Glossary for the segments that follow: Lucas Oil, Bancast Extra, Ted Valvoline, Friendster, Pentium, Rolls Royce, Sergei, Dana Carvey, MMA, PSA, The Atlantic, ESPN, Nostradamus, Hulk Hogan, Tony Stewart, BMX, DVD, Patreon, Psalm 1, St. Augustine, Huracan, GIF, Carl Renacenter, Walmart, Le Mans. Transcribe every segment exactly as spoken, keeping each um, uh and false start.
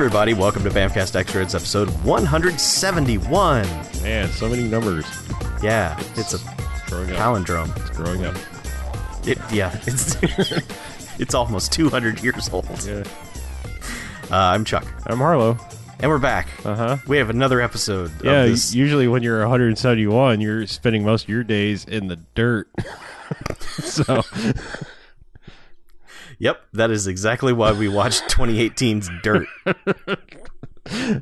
everybody, welcome to Bancast Extra. It's episode one hundred seventy-one. Man, so many numbers. Yeah, it's, it's a palindrome. It's growing up. It, yeah, it's it's almost two hundred years old. Yeah. Uh, I'm Chuck. I'm Harlow. And we're back. Uh-huh. We have another episode. Yeah, of this. Usually when you're one hundred seventy-one, you're spending most of your days in the dirt. So... Yep, that is exactly why we watched twenty eighteen's Dirt.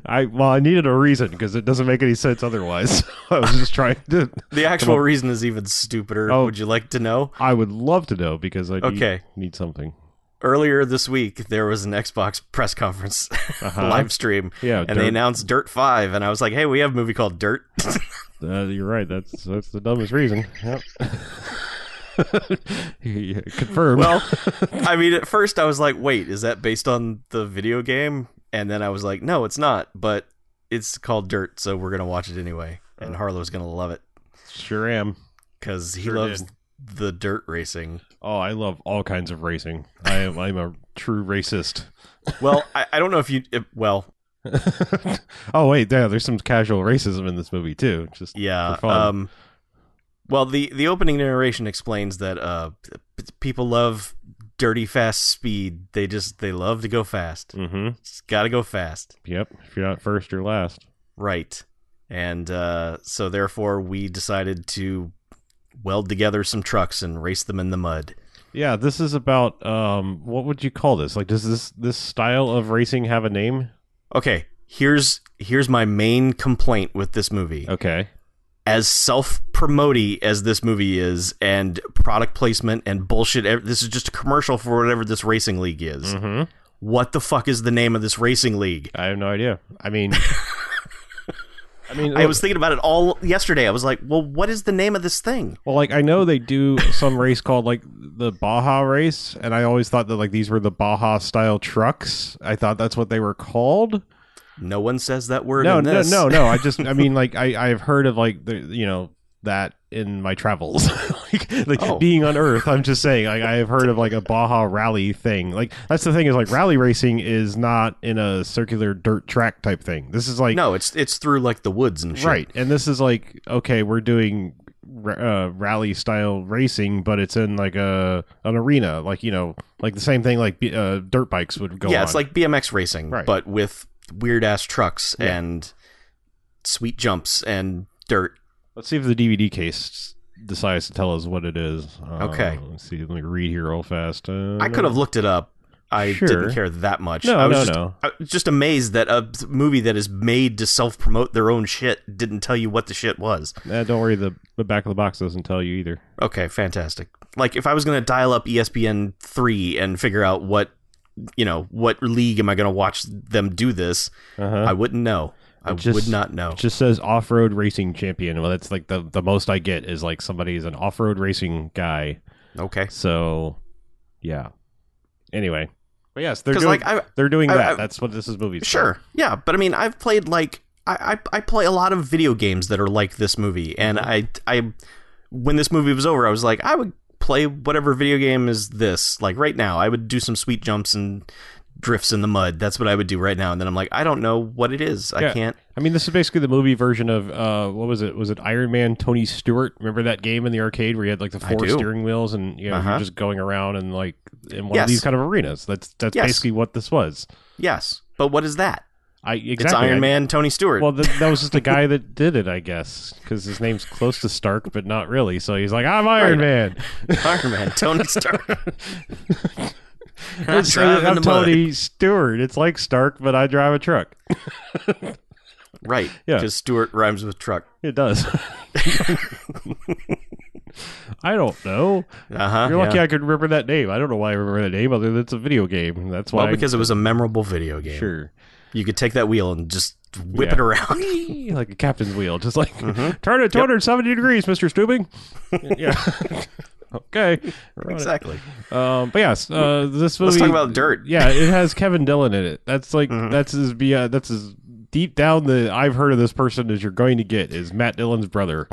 I well, I needed a reason because it doesn't make any sense otherwise. So I was just trying to. The actual reason is even stupider. Oh, would you like to know? I would love to know because I okay. need, need something. Earlier this week, there was an Xbox press conference uh-huh. live stream, yeah, and Dirt. They announced Dirt five, and I was like, "Hey, we have a movie called Dirt." uh, you're right. That's that's the dumbest reason. Yep. Confirmed. Well, I mean, at first I was like, wait, is that based on the video game? And then I was like, no, it's not, but it's called Dirt, so we're going to watch it anyway. And Harlow's going to love it. Sure am. Because he sure loves did. the dirt racing. Oh, I love all kinds of racing. I am, I'm a true racist. Well, I, I don't know if you... If, well... Oh, wait, yeah, there's some casual racism in this movie, too. Just yeah, for fun. Um, Well, the, the opening narration explains that uh, people love dirty, fast speed. They just, they love to go fast. Mm-hmm. It's got to go fast. Yep. If you're not first, you're last. Right. And uh, so, therefore, we decided to weld together some trucks and race them in the mud. Yeah, this is about, um, what would you call this? Like, does this, this style of racing have a name? Okay. Here's here's my main complaint with this movie. Okay. As self-promoty as this movie is, and product placement and bullshit, this is just a commercial for whatever this racing league is. Mm-hmm. What the fuck is the name of this racing league? I have no idea. I mean, I mean, I was thinking about it all yesterday. I was like, well, what is the name of this thing? Well, like I know they do some race called like the Baja race, and I always thought that like these were the Baja style trucks. I thought that's what they were called. No one says that word no, in this. No, no, no. I just, I mean, like, I, I've heard of, like, the, you know, that in my travels. like, like oh. Being on Earth, I'm just saying, like, I have heard of, like, a Baja rally thing. Like, that's the thing is, like, rally racing is not in a circular dirt track type thing. This is, like... No, it's it's through, like, the woods and shit. Right, and this is, like, okay, we're doing uh, rally-style racing, but it's in, like, a an arena. Like, you know, like the same thing, like, uh, dirt bikes would go on. Yeah, it's on. Like B M X racing, right. But with... weird ass trucks yeah. and sweet jumps and dirt. Let's see if the D V D case decides to tell us what it is. Uh, okay. Let's see. Let me read here real fast. Uh, I no. could have looked it up. I sure. didn't care that much. No, I was no, just, no. I was just amazed that a movie that is made to self-promote their own shit didn't tell you what the shit was. Eh, don't worry. The, the back of the box doesn't tell you either. Okay. Fantastic. Like if I was going to dial up E S P N three and figure out what you know, what league am I going to watch them do this? Uh-huh. I wouldn't know. I just, would not know. It just says off-road racing champion. Well, that's like the, the most I get is like somebody's an off-road racing guy. Okay. So, yeah. Anyway. But yes, they're doing, like, I, they're doing I, that. I, that's what this is movie. Sure. About. Yeah. But I mean, I've played like, I, I, I play a lot of video games that are like this movie. And mm-hmm. I, I, when this movie was over, I was like, I would play whatever video game is this like right now. I would do some sweet jumps and drifts in the mud. That's what I would do right now. And then I'm like, I don't know what it is. Yeah. I can't. I mean, this is basically the movie version of uh, what was it? Was it Iron Man Tony Stewart? Remember that game in the arcade where you had like the four steering wheels and you know uh-huh. you're just going around and like in one yes. of these kind of arenas. That's that's yes. basically what this was. Yes, but what is that? I exactly. It's Iron I, Man Tony Stewart. Well, th- that was just the guy that did it, I guess, because his name's close to Stark, but not really. So he's like, I'm Iron, Iron Man. Iron Man Tony Stark. I'm, I'm Tony mud. Stewart. It's like Stark, but I drive a truck. Right. Yeah. Because Stewart rhymes with truck. It does. I don't know. Uh-huh, You're lucky yeah. I could remember that name. I don't know why I remember that name, other than it's a video game. That's why. Well, because I, it was a memorable video game. Sure. You could take that wheel and just whip yeah. it around. Like a captain's wheel. Just like, mm-hmm. turn it two hundred seventy yep. degrees, Mister Stubing. Yeah. Okay. Exactly. Um, but yes, uh, this movie. Let's talk about Dirt. Yeah, it has Kevin Dillon in it. That's like, mm-hmm. that's as uh, that's as deep down the I've heard of this person as you're going to get is Matt Dillon's brother.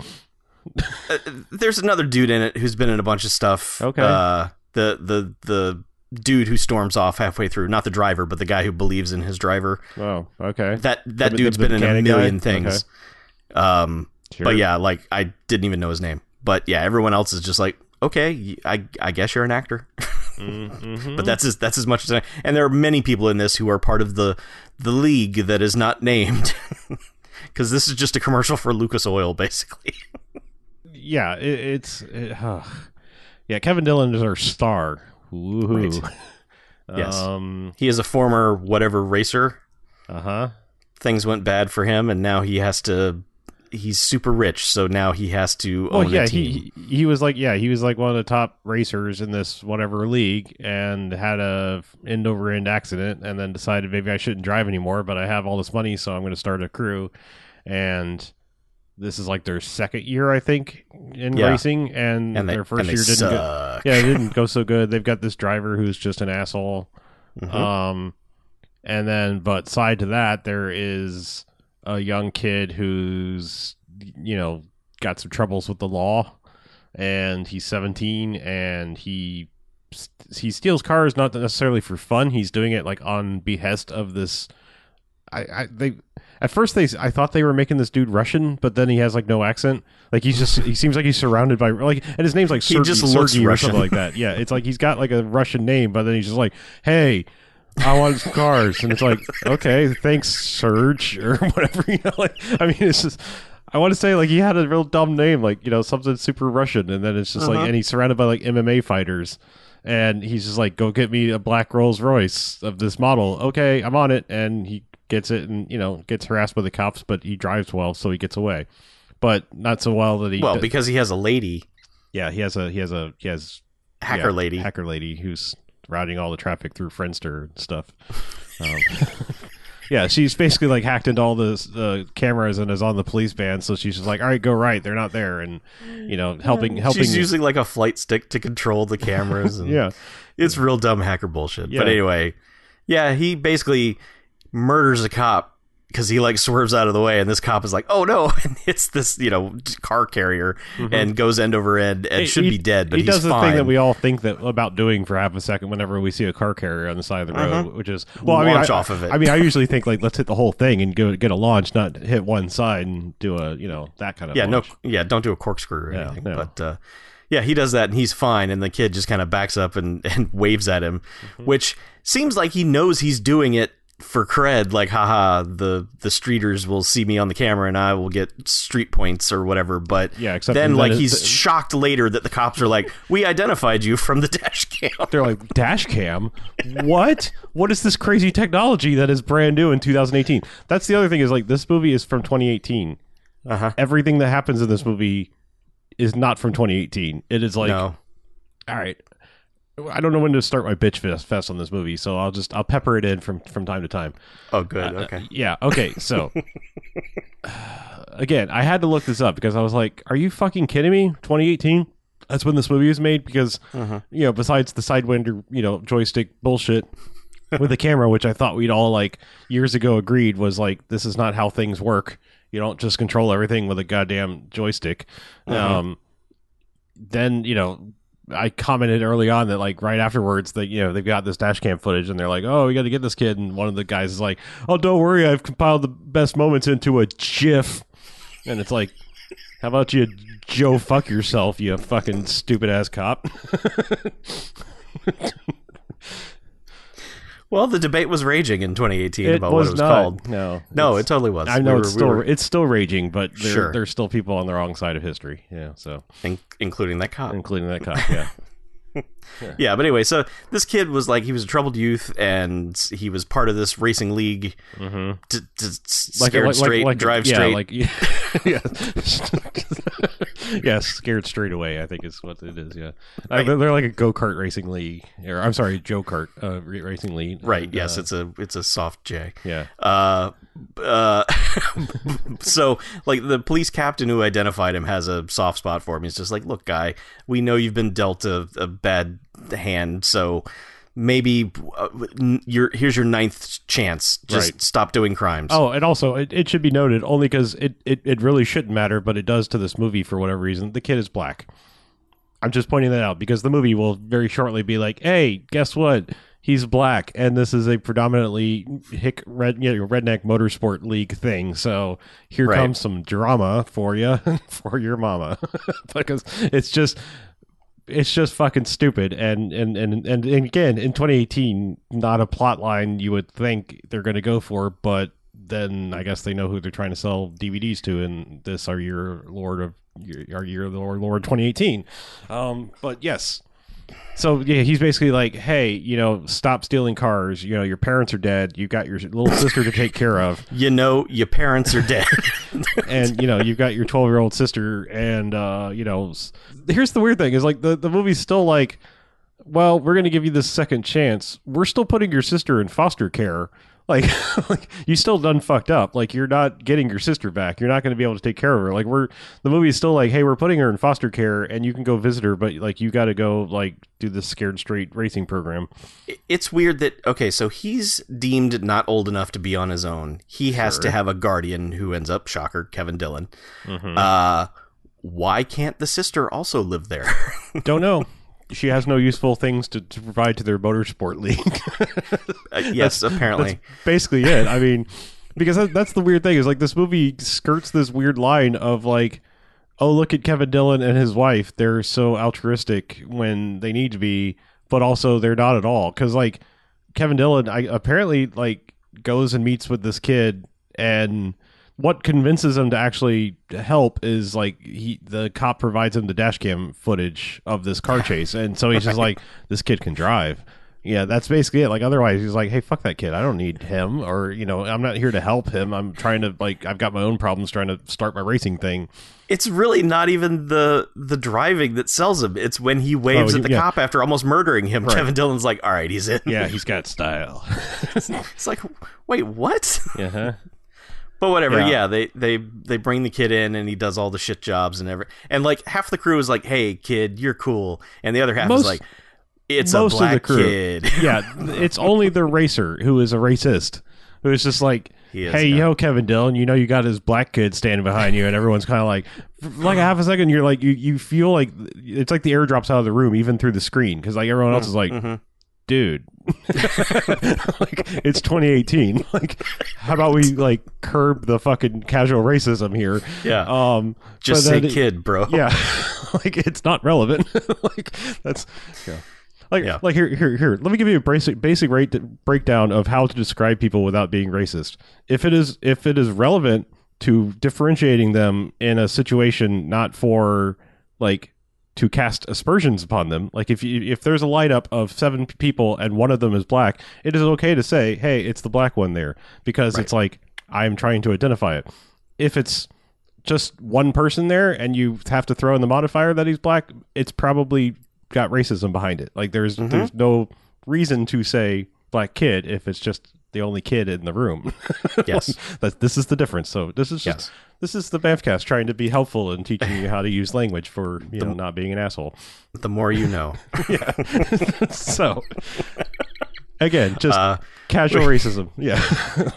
uh, there's another dude in it who's been in a bunch of stuff. Okay. Uh, the, the, the. dude who storms off halfway through, not the driver, but the guy who believes in his driver. Oh, okay. That that the, dude's the, the been in a million guy? things. Okay. Um, sure. But yeah, like I didn't even know his name. But yeah, everyone else is just like, okay, I I guess you're an actor. Mm-hmm. But that's as that's as much as I, and there are many people in this who are part of the the league that is not named, because this is just a commercial for Lucas Oil, basically. Yeah, it, it's it, uh, yeah. Kevin Dillon is our star. Woohoo! Right. Yes, um, he is a former whatever racer. Uh huh. Things went bad for him, and now he has to. He's super rich, so now he has to own well, yeah, a team. He, he was like, yeah, he was like one of the top racers in this whatever league, and had a end over end accident, and then decided maybe I shouldn't drive anymore, but I have all this money, so I'm going to start a crew. And this is like their second year, I think, in yeah. racing, and, and they, their first and year didn't suck. go. Yeah, it didn't go so good. They've got this driver who's just an asshole. Mm-hmm. Um, and then, but side to that, there is a young kid who's, you know, got some troubles with the law, and he's seventeen, and he he steals cars not necessarily for fun. He's doing it like on behest of this. I, I they at first they I thought they were making this dude Russian, but then he has like no accent. Like he's just he seems like he's surrounded by like, and his name's like Sergei, he just looks Sergei Russian or something like that. Yeah, it's like he's got like a Russian name, but then he's just like, hey, I want cars, and it's like, okay, thanks, Serge, or whatever. You know, like, I mean, it's just, I want to say, like, he had a real dumb name, like, you know, something super Russian, and then it's just uh-huh. like, and he's surrounded by like M M A fighters, and he's just like, go get me a black Rolls Royce of this model. Okay, I'm on it, and he gets it, and you know, gets harassed by the cops, but he drives well, so he gets away, but not so well that he well d- because he has a lady. Yeah, he has a he has a he has hacker yeah, lady, hacker lady who's routing all the traffic through Friendster and stuff. Um, yeah, she's basically like hacked into all the uh, cameras and is on the police band. So she's just like, all right, go right. They're not there. And, you know, helping. helping. She's using like a flight stick to control the cameras. And yeah. It's real dumb hacker bullshit. Yeah. But anyway, yeah, he basically murders a cop because he like swerves out of the way, and this cop is like, oh no, and it's this, you know, car carrier, mm-hmm. and goes end over end and he, should be dead, but he he's does the fine. Thing that we all think that about doing for half a second whenever we see a car carrier on the side of the road, uh-huh. which is well, launch I mean, I, off of it. I mean, I usually think like, let's hit the whole thing and go get a launch, not hit one side and do a, you know, that kind of yeah, launch. no, yeah, don't do a corkscrew or yeah, anything, no. but uh, yeah, he does that and he's fine, and the kid just kind of backs up and, and waves at him, mm-hmm. which seems like he knows he's doing it for cred, like, haha, the the streeters will see me on the camera and I will get street points or whatever. But yeah, except then, like, he's th- shocked later that the cops are like, we identified you from the dash cam. They're like, dash cam? What? What is this crazy technology that is brand new in two thousand eighteen? That's the other thing is, like, this movie is from twenty eighteen. Uh-huh. Everything that happens in this movie is not from twenty eighteen. It is like, no. All right. I don't know when to start my bitch fest on this movie, so I'll just I'll pepper it in from, from time to time. Oh, good. Uh, okay. Yeah. Okay. So again, I had to look this up because I was like, "Are you fucking kidding me? twenty eighteen? That's when this movie was made?" Because uh-huh. you know, besides the Sidewinder, you know, joystick bullshit with the camera, which I thought we'd all like years ago agreed was like, this is not how things work. You don't just control everything with a goddamn joystick. Uh-huh. Um, then you know. I commented early on that like right afterwards that, you know, they've got this dash cam footage and they're like, oh, we got to get this kid. And one of the guys is like, oh, don't worry, I've compiled the best moments into a GIF. And it's like, how about you, Joe, fuck yourself, you fucking stupid ass cop. Well, the debate was raging in twenty eighteen it about was what it was not, called. No, no, it totally was. I know we it's were, still we were, it's still raging, but there, sure. there's still people on the wrong side of history. Yeah, so in- including that cop, including that cop. Yeah. yeah, yeah. But anyway, so this kid was like, he was a troubled youth, and he was part of this racing league. Mm-hmm. To, to like, scared like, straight, like, like, drive yeah, straight. Like, yeah, yeah. yeah, scared straight away, I think is what it is. Yeah, right. uh, they're, they're like a go kart racing league. Or, I'm sorry, Joe Kart uh, racing league. Right. And, yes, uh, it's a it's a soft J. Yeah. Uh, uh, so like the police captain who identified him has a soft spot for him. He's just like, look, guy, we know you've been dealt a, a bad hand, so maybe uh, your here's your ninth chance, just right. stop doing crimes. Oh, and also it, it should be noted, only because it, it it really shouldn't matter, but it does to this movie for whatever reason, the kid is black. I'm just pointing that out because the movie will very shortly be like, hey, guess what? He's black, and this is a predominantly hick red, you know, redneck motorsport league thing. So here right. comes some drama for you, for your mama, because it's just, it's just fucking stupid. And and and and, and again, in twenty eighteen, not a plot line you would think they're going to go for, but then I guess they know who they're trying to sell D V Ds to, and this are your Lord of our year, Lord Lord twenty eighteen. Um, but yes. So yeah, he's basically like, hey, you know, stop stealing cars. You know, your parents are dead. You got your little sister to take care of. You know, your parents are dead, and you know, you've got your twelve-year-old sister. And uh, you know, here's the weird thing: is like the the movie's still like, well, we're going to give you this second chance. We're still putting your sister in foster care. Like, like you still done fucked up. Like, you're not getting your sister back. You're not going to be able to take care of her. Like, we're the movie is still like, hey, we're putting her in foster care, and you can go visit her, but like, you got to go like do the Scared Straight racing program. It's weird that okay, so he's deemed not old enough to be on his own. He has sure. to have a guardian who ends up, shocker, Kevin Dillon. Mm-hmm. Uh, why can't the sister also live there? Don't know. She has no useful things to, to provide to their motorsport league. uh, yes, that's, apparently. That's basically it. I mean, because that, that's the weird thing is like this movie skirts this weird line of like, oh, look at Kevin Dillon and his wife. They're so altruistic when they need to be, but also they're not at all. Because like Kevin Dillon I, apparently like goes and meets with this kid, and what convinces him to actually help is like he the cop provides him the dash cam footage of this car chase, and so he's just like, this kid can drive. Yeah, that's basically it. Like otherwise he's like, hey, fuck that kid, I don't need him, or you know, I'm not here to help him. I'm trying to like I've got my own problems trying to start my racing thing. It's really not even the the driving that sells him. It's when he waves oh, he, at the yeah. cop after almost murdering him. Right. Kevin Dillon's like, all right, he's in. Yeah, he's got style. it's, it's like, wait, what? Uh huh. But whatever, yeah. yeah, they they they bring the kid in, and he does all the shit jobs and every and like half the crew is like, "Hey, kid, you're cool," and the other half most, is like, "It's most a black of the crew. Kid." Yeah, it's only the racer who is a racist who is just like, he is, "Hey, yeah. yo, Kevin Dillon, you know you got his black kid standing behind you," and everyone's kind of like, for like a half a second, you're like, you you feel like it's like the air drops out of the room even through the screen because like everyone else is like. Mm-hmm. Dude, like it's twenty eighteen. Like, how about we like curb the fucking casual racism here? Yeah. Um, just say it, kid, bro. Yeah. Like it's not relevant. like that's. Yeah. Like yeah. like here here here. Let me give you a basic basic rate breakdown of how to describe people without being racist. If it is if it is relevant to differentiating them in a situation, not for like. To cast aspersions upon them. Like if you, if there's a lineup of seven people and one of them is black, it is okay to say, hey, it's the black one there, because right. it's like, I'm trying to identify it. If it's just one person there and you have to throw in the modifier that he's black, it's probably got racism behind it. Like there's, mm-hmm. there's no reason to say black kid if it's just the only kid in the room. Yes. Like, this is the difference. So this is just... Yes. This is the Bancast trying to be helpful and teaching you how to use language for you the, know not being an asshole. The more you know. Yeah. So again, just uh, casual we, racism. Yeah.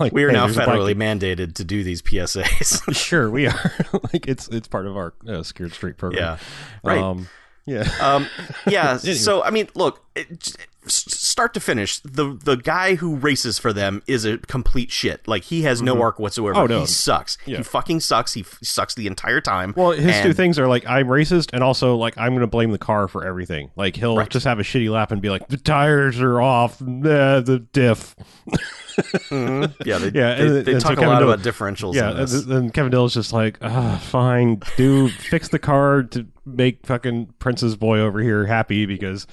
Like, we are hey, now federally mandated to do these P S As. Sure, we are. Like it's it's part of our uh, Scared Straight program. Yeah. Right. Um, yeah. Um, yeah. Anyway. So I mean, look, it, start to finish, the the guy who races for them is a complete shit. Like he has no mm-hmm. arc whatsoever. Oh, no. He sucks. Yeah. He fucking sucks. He f- sucks the entire time. Well, his and... two things are like, I'm racist, and also like I'm going to blame the car for everything. Like he'll right. just have a shitty lap and be like, the tires are off, nah, the diff. Mm-hmm. Yeah, they, yeah, they, and, they and talk so a lot Dillon, about differentials. Yeah, in this. And, and Kevin Dillon's just like, fine, dude, fix the car to make fucking Prince's boy over here happy because,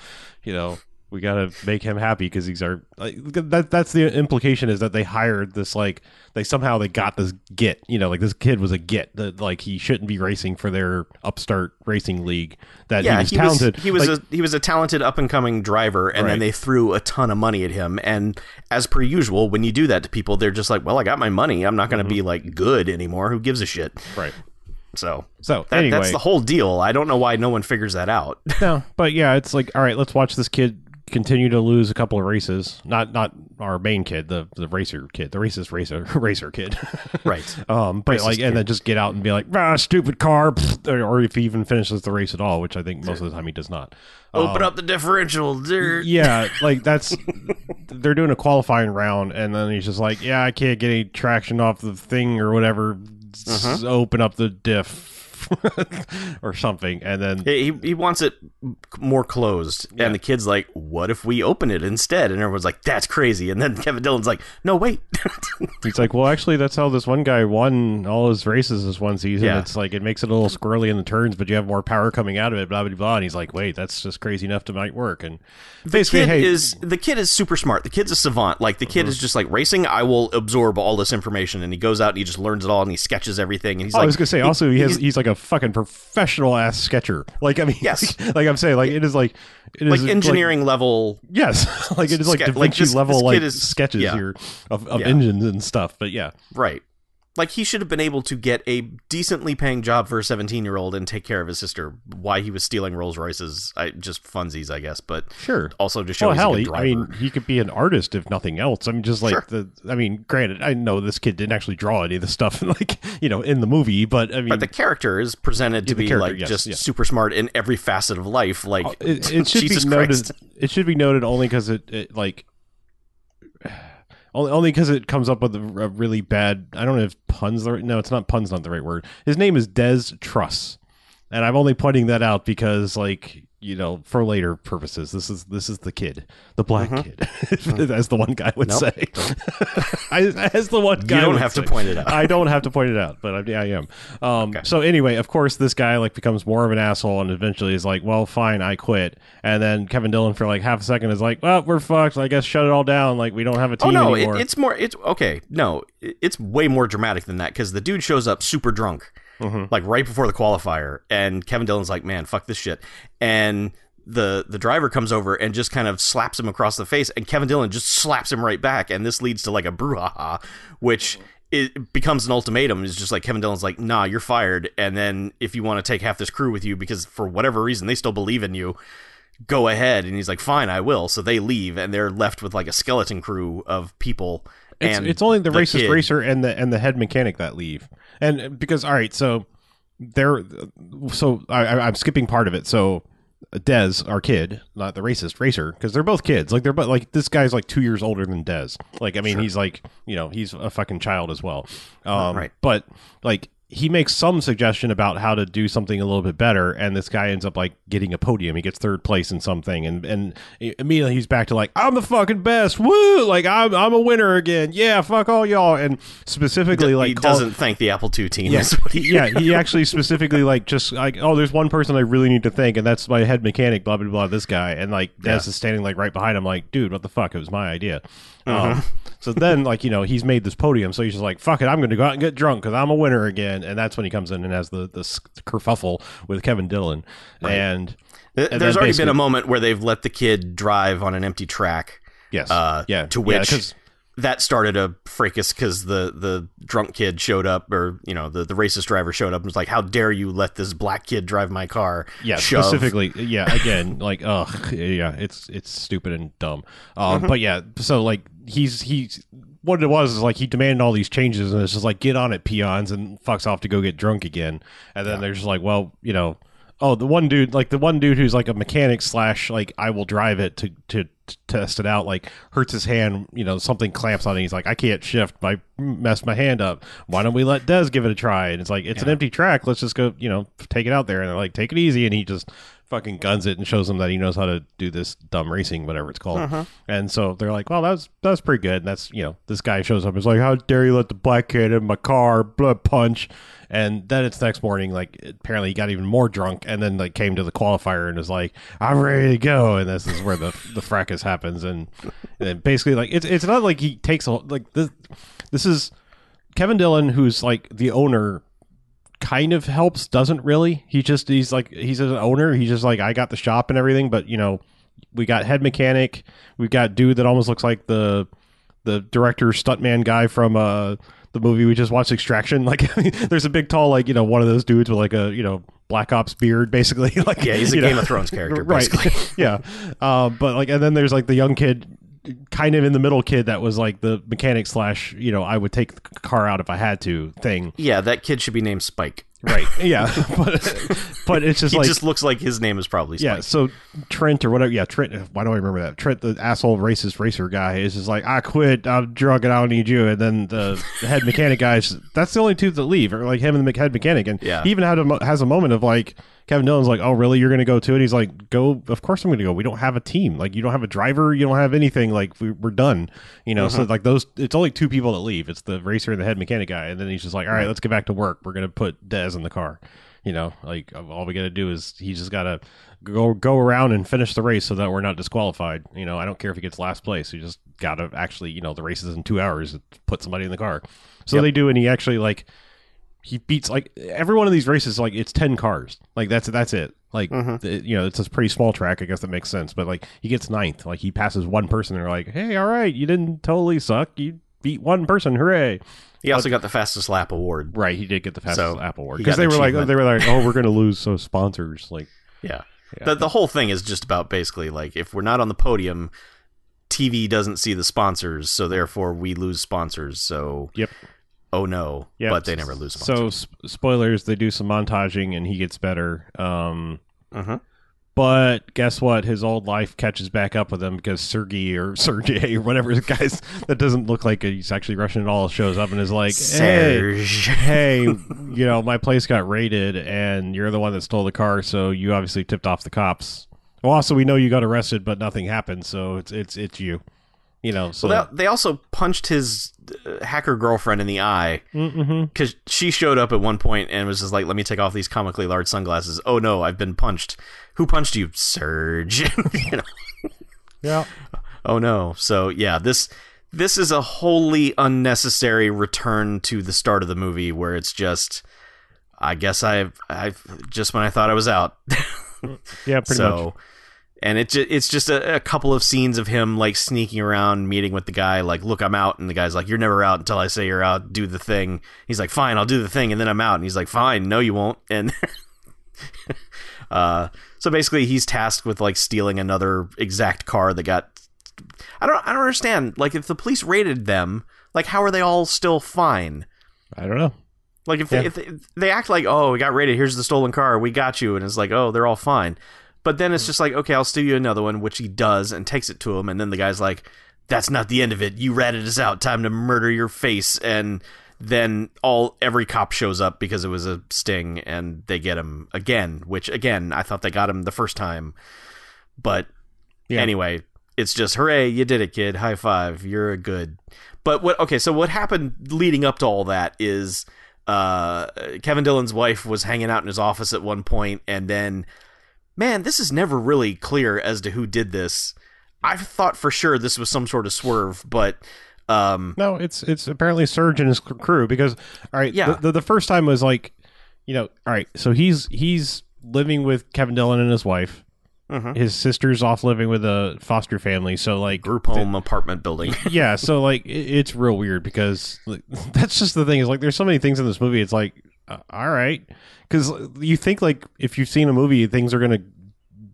you know. We gotta make him happy because he's our. Like, that that's the implication is that they hired this like they somehow they got this git, you know, like this kid was a git that like he shouldn't be racing for their upstart racing league. That yeah, he was he talented. Was, he was like, a he was a talented up and coming driver, and right. then they threw a ton of money at him. And as per usual, when you do that to people, they're just like, "Well, I got my money. I'm not going to mm-hmm. be like good anymore. Who gives a shit?" Right. So, so that, anyway. That's the whole deal. I don't know why no one figures that out. No, but yeah, it's like, all right, let's watch this kid continue to lose a couple of races. Not not our main kid, the the racer kid, the racist racer racer kid, right? Um, but racist like, kid. And then just get out and be like, ah, stupid car, or if he even finishes the race at all, which I think most of the time he does not. Open um, up the differential, dude. Yeah, like that's they're doing a qualifying round, and then he's just like, yeah, I can't get any traction off the thing or whatever. Uh-huh. Open up the diff. or something, and then he he wants it more closed, yeah. And the kid's like, "What if we open it instead?" And everyone's like, "That's crazy!" And then Kevin Dillon's like, "No, wait." He's like, "Well, actually, that's how this one guy won all his races this one season. Yeah. It's like it makes it a little squirrely in the turns, but you have more power coming out of it." Blah blah blah. And he's like, "Wait, that's just crazy enough to might work." And basically, the kid hey, is the kid is super smart. The kid's a savant. Like the kid mm-hmm. is just like racing. I will absorb all this information, and he goes out and he just learns it all, and he sketches everything. And he's oh, like, "I was gonna say, also he has he's, he's like a fucking professional ass sketcher." Like I mean, yes. Like, like I'm saying, like it is like it like is engineering like, level. Yes, like it is like Da Vinci like this, level this like is, sketches yeah. here of, of yeah. engines and stuff. But yeah, right. Like he should have been able to get a decently paying job for a seventeen year old and take care of his sister. Why he was stealing Rolls Royces, I just funsies, I guess. But sure, also to show well, he's hell, a good driver. I mean, he could be an artist if nothing else. I mean, just like sure. the. I mean, granted, I know this kid didn't actually draw any of the stuff, like you know, in the movie. But I mean, but the character is presented to be like yes, just yes. super smart in every facet of life. Like it, it should Jesus be noted. Christ. It should be noted only because it, it like. Only because it comes up with a really bad... I don't know if pun's the right... No, it's not pun's not the right word. His name is Des Truss. And I'm only pointing that out because, like, you know, for later purposes, this is this is the kid. The black mm-hmm. kid, mm-hmm. as the one guy would nope. say. I, as the one guy You don't would have say. To point it out. I don't have to point it out, but I, I am. Um, okay. So anyway, of course, this guy, like, becomes more of an asshole and eventually is like, well, fine, I quit. And then Kevin Dillon for, like, half a second is like, well, we're fucked. I guess shut it all down. Like, we don't have a team anymore. Oh, no, anymore. It, it's more... It's Okay, no, it, it's way more dramatic than that because the dude shows up super drunk. Mm-hmm. Like right before the qualifier, and Kevin Dillon's like, man, fuck this shit. And the the driver comes over and just kind of slaps him across the face, and Kevin Dillon just slaps him right back, and this leads to like a brouhaha, which it becomes an ultimatum. It's just like Kevin Dillon's like, nah, you're fired, and then if you want to take half this crew with you because for whatever reason they still believe in you, go ahead. And he's like, fine, I will. So they leave, and they're left with like a skeleton crew of people. It's, it's only the, the racist kid. racer and the and the head mechanic that leave. And because, all right, so they're so I, I'm skipping part of it. So Des, our kid, not the racist racer, because they're both kids. Like they're but like this guy's like two years older than Des. Like I mean, sure. he's like you know he's a fucking child as well. Um, right. But like he makes some suggestion about how to do something a little bit better, and this guy ends up like getting a podium. He gets third place in something, and and immediately he's back to like, I'm the fucking best, woo! Like I'm I'm a winner again, yeah, fuck all y'all. And specifically, D- like he call- doesn't thank the Apple two team. Yeah, he, yeah, he actually specifically like just like, oh, there's one person I really need to thank, and that's my head mechanic, blah blah blah. This guy, and like Des yeah. is standing like right behind him, like, dude, what the fuck? It was my idea. Mm-hmm. Um, so then, like you know, he's made this podium, so he's just like, fuck it, I'm going to go out and get drunk because I'm a winner again. And, and that's when he comes in and has the, the kerfuffle with Kevin Dillon. Right. And, and there's already been a moment where they've let the kid drive on an empty track. Yes. Uh, yeah. To which yeah, that started a fracas because the, the drunk kid showed up, or, you know, the, the racist driver showed up and was like, how dare you let this black kid drive my car? Yeah. Shove. Specifically. Yeah. Again, like, oh, yeah, it's, it's stupid and dumb. Um, mm-hmm. But yeah. So like he's, he's, what it was is like he demanded all these changes, and it's just like, get on it, peons, and fucks off to go get drunk again. And then yeah. they're just like, well, you know, oh, the one dude, like the one dude who's like a mechanic slash like I will drive it to to, to test it out, like hurts his hand, you know, something clamps on it. He's like, I can't shift, I messed my hand up. Why don't we let Des give it a try? And it's like, it's yeah. an empty track. Let's just go, you know, take it out there. And they're like, take it easy, and he just fucking guns it and shows them that he knows how to do this dumb racing, whatever it's called. Uh-huh. And so they're like, well, that's that's pretty good. And that's, you know, this guy shows up and is like, how dare you let the black kid in my car, blood punch. And then it's the next morning, like apparently he got even more drunk, and then like came to the qualifier and was like, I'm ready to go. And this is where the the fracas happens. And, and basically, like, it's it's not like he takes a, like this this is Kevin Dillon, who's like the owner, kind of helps, doesn't really. He just he's like he's an owner. He's just like, I got the shop and everything, but you know, we got head mechanic, we've got dude that almost looks like the the director stuntman guy from uh the movie we just watched, Extraction. Like there's a big tall, like, you know, one of those dudes with like a, you know, Black Ops beard, basically. Like, yeah, he's a Game know. of Thrones character, basically. Right. Yeah. Uh, but like, and then there's like the young kid, kind of in the middle kid that was like the mechanic slash, you know, I would take the car out if I had to thing. Yeah, that kid should be named Spike. Right. Yeah. But, but it's just he like... It just looks like his name is probably Spike. Yeah, so Trent or whatever. Yeah, Trent. Why do I remember that? Trent, the asshole racist racer guy, is just like, I quit. I'm drunk and I don't need you. And then the head mechanic guys, that's the only two that leave. Or like him and the head mechanic. And yeah. he even had a, has a moment of like, Kevin Dillon's like, oh, really? You're going to go too? And he's like, go. Of course I'm going to go. We don't have a team. Like, you don't have a driver. You don't have anything. Like, we, we're done. You know, uh-huh. so like those, it's only two people that leave. It's the racer and the head mechanic guy. And then he's just like, all right, let's get back to work. We're going to put Des in the car. You know, like all we got to do is he's just got to go go around and finish the race so that we're not disqualified. You know, I don't care if he gets last place. You just got to actually, you know, the race is in two hours. Put somebody in the car. So yep. they do. And he actually like, he beats like every one of these races. Like it's ten cars. Like that's that's it. Like, mm-hmm. the, you know, it's a pretty small track. I guess that makes sense. But like he gets ninth. Like he passes one person. And they're like, hey, all right. You didn't totally suck. You beat one person. Hooray. He also got the fastest lap award. Right, he did get the fastest so lap award because they were like, they were like, oh, we're going to lose so sponsors. Like, yeah, yeah. The, the whole thing is just about basically like if we're not on the podium, T V doesn't see the sponsors, so therefore we lose sponsors. So yep, oh no, yep. But they never lose sponsors. So sp- spoilers, they do some montaging and he gets better. Um, uh-huh. But guess what? His old life catches back up with him because Sergei or Sergei or whatever the guy's that doesn't look like he's actually Russian at all shows up and is like, hey, hey, you know, my place got raided and you're the one that stole the car, so you obviously tipped off the cops. Well, also, we know you got arrested, but nothing happened, so it's it's it's you. You know, so well, they also punched his uh, hacker girlfriend in the eye because mm-hmm. she showed up at one point and was just like, let me take off these comically large sunglasses. Oh, no, I've been punched. Who punched you? Serge. You know? Yeah. Oh, no. So, yeah, this this is a wholly unnecessary return to the start of the movie where it's just, I guess I've, I've just when I thought I was out. Yeah, pretty so, much. And it ju- it's just a, a couple of scenes of him, like, sneaking around, meeting with the guy, like, look, I'm out. And the guy's like, you're never out until I say you're out. Do the thing. He's like, fine, I'll do the thing. And then I'm out. And he's like, fine, no, you won't. And uh, so basically he's tasked with, like, stealing another exact car that got... I don't I don't understand. Like, if the police raided them, like, how are they all still fine? I don't know. Like, if, yeah. they, if, they, if they act like, oh, we got raided. Here's the stolen car. We got you. And it's like, oh, they're all fine. But then it's just like, okay, I'll steal you another one, which he does and takes it to him. And then the guy's like, that's not the end of it. You ratted us out. Time to murder your face. And then all every cop shows up because it was a sting and they get him again, which, again, I thought they got him the first time. But yeah. Anyway, it's just, hooray, you did it, kid. High five. You're a good. But what? Okay, so what happened leading up to all that is uh, Kevin Dillon's wife was hanging out in his office at one point and then... Man, this is never really clear as to who did this. I thought for sure this was some sort of swerve, but... Um, no, it's it's apparently Serge and his crew, because, all right, yeah. the, the, the first time was like, you know, all right, so he's he's living with Kevin Dillon and his wife. Uh-huh. His sister's off living with a foster family, so like... Group home the, apartment building. Yeah, so like, it, it's real weird, because like, that's just the thing, is like, there's so many things in this movie, it's like... Uh, all right, because you think like if you've seen a movie, things are going to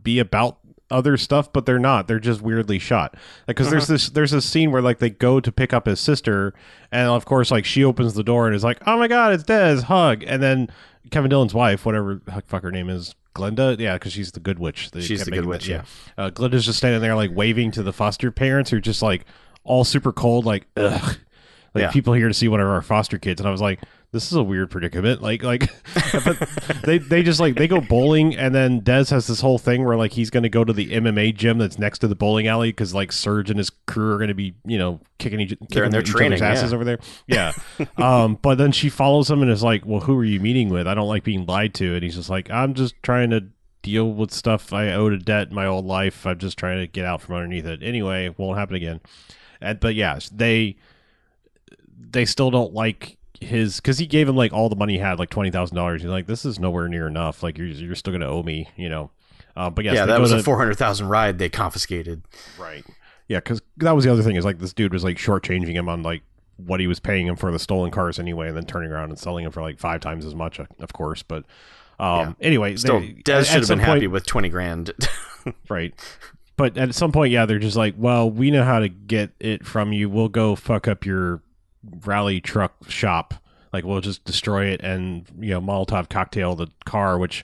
be about other stuff, but they're not. They're just weirdly shot. Because like, uh-huh. there's this there's this scene where like they go to pick up his sister, and of course like she opens the door and is like, oh my god, it's Des, hug, and then Kevin Dillon's wife, whatever fuck her name is, Glenda, yeah, because she's the good witch. They she's the good witch. That, yeah, yeah. Uh, Glenda's just standing there like waving to the foster parents who are just like all super cold, like ugh. Like, yeah. People here to see one of our foster kids. And I was like, this is a weird predicament. Like, like, but they, they just, like, they go bowling, and then Des has this whole thing where, like, he's going to go to the M M A gym that's next to the bowling alley because, like, Serge and his crew are going to be, you know, kicking each, kicking their each training, other's asses yeah. over there. Yeah. um, but then she follows him and is like, well, who are you meeting with? I don't like being lied to. And he's just like, I'm just trying to deal with stuff I owed a debt in my old life. I'm just trying to get out from underneath it. Anyway, it won't happen again. And, but, yeah, they... they still don't like his, because he gave him like all the money he had, like twenty thousand dollars. He's like, this is nowhere near enough. Like you're, you're still going to owe me, you know? Uh, but yes, yeah, that was to, a four hundred thousand ride they confiscated. Right. Yeah. Cause that was the other thing is like, this dude was like shortchanging him on like what he was paying him for the stolen cars anyway, and then turning around and selling him for like five times as much, of course. But, Um, yeah. Anyway, still, they, Des should have been point, happy with twenty grand, right? But at some point, yeah, they're just like, well, we know how to get it from you. We'll go fuck up your rally truck shop. Like, we'll just destroy it and, you know, Molotov cocktail the car, which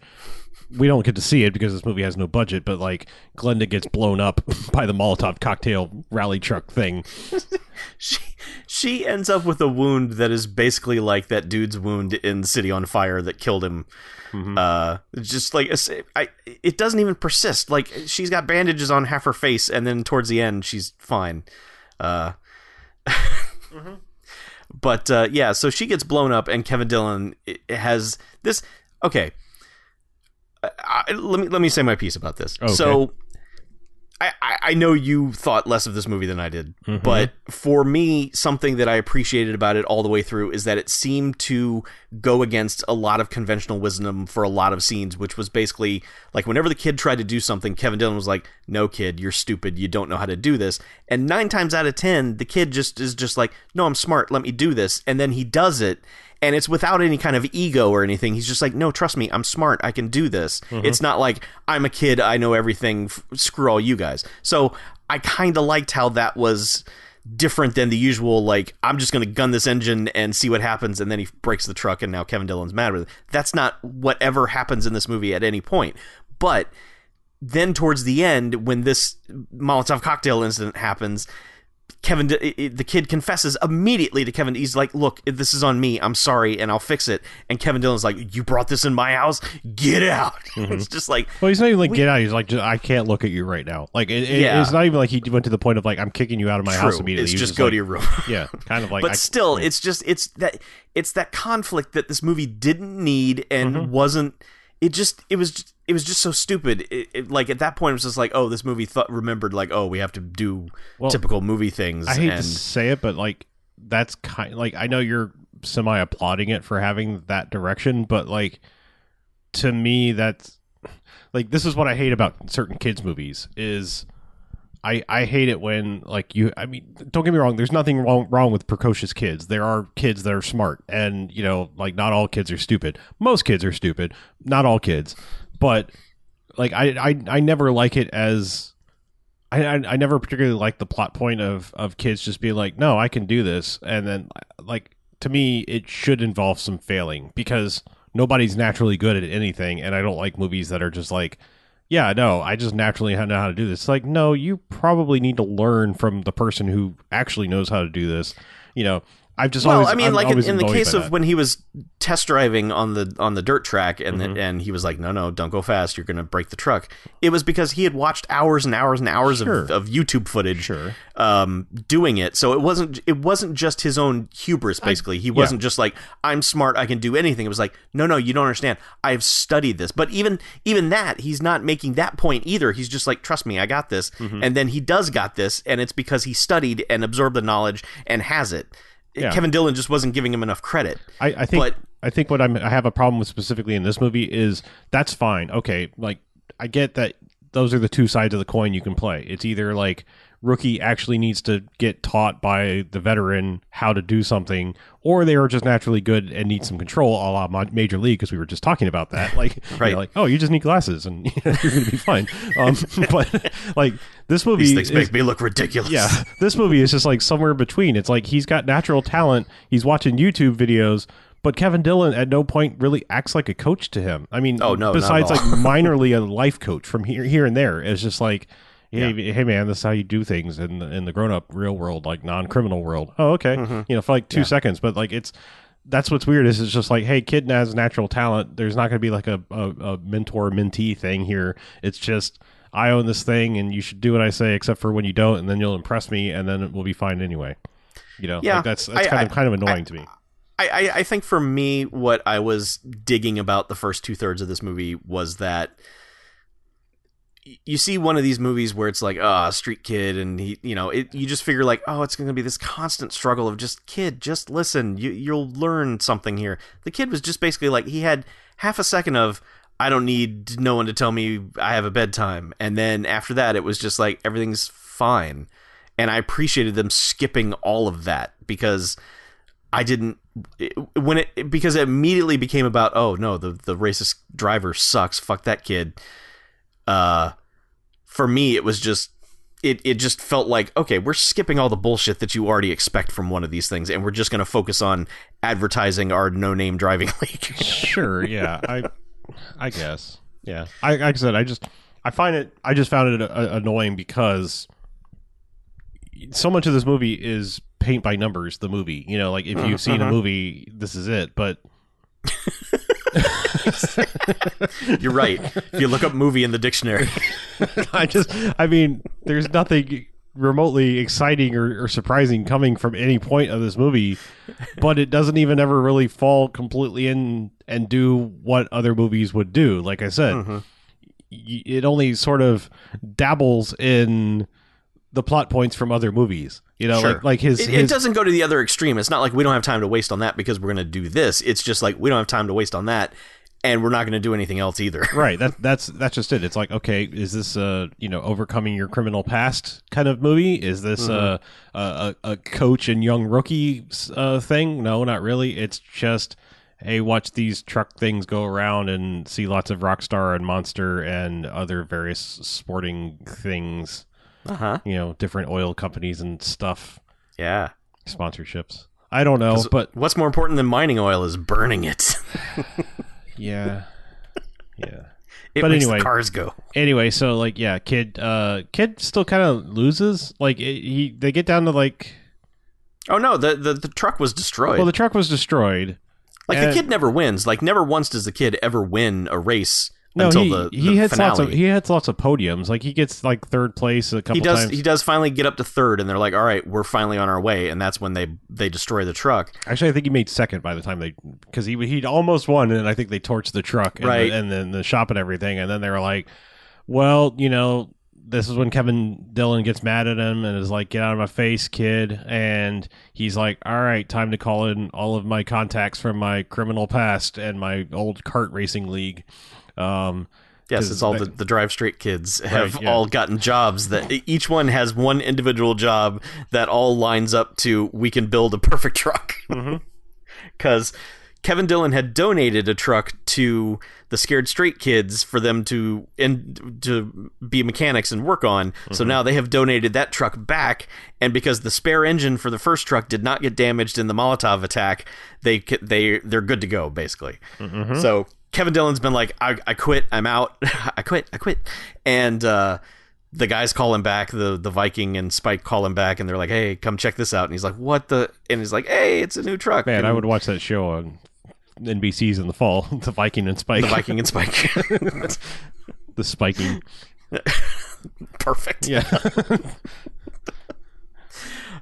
we don't get to see it because this movie has no budget. But like, Glenda gets blown up by the Molotov cocktail rally truck thing. she she ends up with a wound that is basically like that dude's wound in City on Fire that killed him. Mm-hmm. Uh, just like I, it doesn't even persist. Like, she's got bandages on half her face, and then towards the end, she's fine. Uh, mm-hmm. But uh, yeah, so she gets blown up, and Kevin Dillon has this. Okay, I, let me let me say my piece about this. Okay. So I, I know you thought less of this movie than I did, mm-hmm. but for me, something that I appreciated about it all the way through is that it seemed to go against a lot of conventional wisdom for a lot of scenes, which was basically like, whenever the kid tried to do something, Kevin Dillon was like, no, kid, you're stupid. You don't know how to do this. And nine times out of ten, the kid just is just like, no, I'm smart. Let me do this. And then he does it. And it's without any kind of ego or anything. He's just like, no, trust me, I'm smart. I can do this. Mm-hmm. It's not like, I'm a kid, I know everything, F- screw all you guys. So I kind of liked how that was different than the usual, like, I'm just going to gun this engine and see what happens. And then he breaks the truck, and now Kevin Dillon's mad with it. That's not whatever happens in this movie at any point. But then towards the end, when this Molotov cocktail incident happens, Kevin, the kid confesses immediately to Kevin. He's like, look, this is on me. I'm sorry, and I'll fix it. And Kevin Dillon's like, you brought this in my house? Get out. Mm-hmm. It's just like... Well, he's not even like, we, get out. He's like, I can't look at you right now. Like, it, it, yeah. It's not even like he went to the point of like, I'm kicking you out of my True. house immediately. It's just, just go like, to your room. Yeah, kind of like... But I, still, I, it's just, it's that, it's that conflict that this movie didn't need and mm-hmm. wasn't... It just, it was, just, it was just so stupid. It, it, like, at that point, it was just like, oh, this movie thought, remembered, like, oh, we have to do well, typical movie things. I hate and- to say it, but like, that's kind like, I know you're semi applauding it for having that direction, but like, to me, that's like, this is what I hate about certain kids' movies is I, I hate it when like you, I mean, don't get me wrong. There's nothing wrong, wrong with precocious kids. There are kids that are smart and, you know, like not all kids are stupid. Most kids are stupid, not all kids. But like, I, I, I never like it as I, I, I never particularly like the plot point of, of kids just being like, no, I can do this. And then like, to me, it should involve some failing because nobody's naturally good at anything. And I don't like movies that are just like, yeah, no, I just naturally know how to do this. It's like, no, you probably need to learn from the person who actually knows how to do this. You know, I've just well, always, I mean, I'm like in, in the case of that. When he was test driving on the on the dirt track, and mm-hmm. the, and he was like, no, no, don't go fast, you're going to break the truck. It was because he had watched hours and hours and hours sure. of, of YouTube footage, sure. um, doing it. So it wasn't it wasn't just his own hubris. Basically, I, he wasn't yeah. just like, I'm smart, I can do anything. It was like, no, no, you don't understand. I've studied this. But even even that, he's not making that point either. He's just like, trust me, I got this. Mm-hmm. And then he does got this, and it's because he studied and absorbed the knowledge and has it. Yeah. Kevin Dillon just wasn't giving him enough credit. I, I think. But, I think what I'm, I have a problem with specifically in this movie is that's fine. Okay, like I get that those are the two sides of the coin you can play. It's either like rookie actually needs to get taught by the veteran how to do something, or they are just naturally good and need some control, a la Major League, because we were just talking about that. Like, right. You know, like, oh, you just need glasses and you're going to be fine. Um, but like this movie, these things is, make me look ridiculous. Yeah, this movie is just like somewhere in between. It's like he's got natural talent. He's watching YouTube videos. But Kevin Dillon at no point really acts like a coach to him. I mean, oh, no, besides like minorly a life coach from here, here and there. It's just like, hey, yeah. hey, man, this is how you do things in the, in the grown up real world, like non criminal world. Oh, okay, mm-hmm. you know, for like two yeah. seconds. But like, it's that's what's weird is it's just like, hey, kid has natural talent. There's not going to be like a, a, a mentor mentee thing here. It's just I own this thing, and you should do what I say, except for when you don't, and then you'll impress me, and then we'll be fine anyway. You know, yeah, like that's that's I, kind I, of kind of annoying I, to me. I, I think for me, what I was digging about the first two thirds of this movie was that you see one of these movies where it's like, ah, oh, street kid. And he, you know, it, you just figure like, oh, it's going to be this constant struggle of just kid, just listen, you, you'll learn something here. The kid was just basically like, he had half a second of, I don't need no one to tell me I have a bedtime. And then after that, it was just like, everything's fine. And I appreciated them skipping all of that because I didn't when it because it immediately became about, oh no, the the racist driver sucks, fuck that kid. Uh, for me, it was just it it just felt like, okay, we're skipping all the bullshit that you already expect from one of these things, and we're just going to focus on advertising our no name driving league. Sure, yeah, I I guess, yeah. I, like I said, I just I find it I just found it a, a annoying because so much of this movie is paint by numbers, the movie, you know, like if you've seen uh-huh. a movie, this is it. But you're right. If you look up movie in the dictionary, I just, I mean, there's nothing remotely exciting or, or surprising coming from any point of this movie, but it doesn't even ever really fall completely in and do what other movies would do. Like I said, uh-huh. y- it only sort of dabbles in the plot points from other movies, you know, sure. like, like his it, his... it doesn't go to the other extreme. It's not like we don't have time to waste on that because we're going to do this. It's just like, we don't have time to waste on that, and we're not going to do anything else either. Right. That, that's, that's just it. It's like, okay, is this a, you know, overcoming your criminal past kind of movie? Is this mm-hmm. a, a, a coach and young rookie uh, thing? No, not really. It's just, hey, watch these truck things go around and see lots of Rockstar and Monster and other various sporting things. Uh-huh. You know, different oil companies and stuff. Yeah. Sponsorships. I don't know, but... what's more important than mining oil is burning it. yeah. Yeah. It but makes anyway, the cars go. Anyway, so, like, yeah, Kid uh, Kid still kind of loses. Like, it, he they get down to, like... Oh, no, the, the, the truck was destroyed. Well, the truck was destroyed. Like, and... the kid never wins. Like, never once does the kid ever win a race... No, until he, the, the he hits finale. Lots of he hits lots of podiums. Like he gets like third place a couple he does, times. He does finally get up to third, and they're like, "All right, we're finally on our way." And that's when they they destroy the truck. Actually, I think he made second by the time they because he he'd almost won, and I think they torched the truck and, right. the, and then the shop and everything. And then they were like, "Well, you know, this is when Kevin Dillon gets mad at him and is like, "Get out of my face, kid!" And he's like, "All right, time to call in all of my contacts from my criminal past and my old kart racing league." Um, yes, it's all the, the Drive Straight kids have right, yeah. all gotten jobs that each one has one individual job that all lines up to we can build a perfect truck because mm-hmm. Kevin Dillon had donated a truck to the Scared Straight kids for them to and to be mechanics and work on. Mm-hmm. So now they have donated that truck back, and because the spare engine for the first truck did not get damaged in the Molotov attack, they they they're good to go basically. Mm-hmm. So. Kevin Dillon's been like, I, I quit, I'm out, I quit, I quit. And uh, the guys call him back, the the Viking and Spike call him back, and they're like, hey, come check this out. And he's like, what the? And he's like, hey, it's a new truck. Man, and I would watch that show on N B C's in the fall, The Viking and Spike. The Viking and Spike. The Spiking. Perfect. Yeah.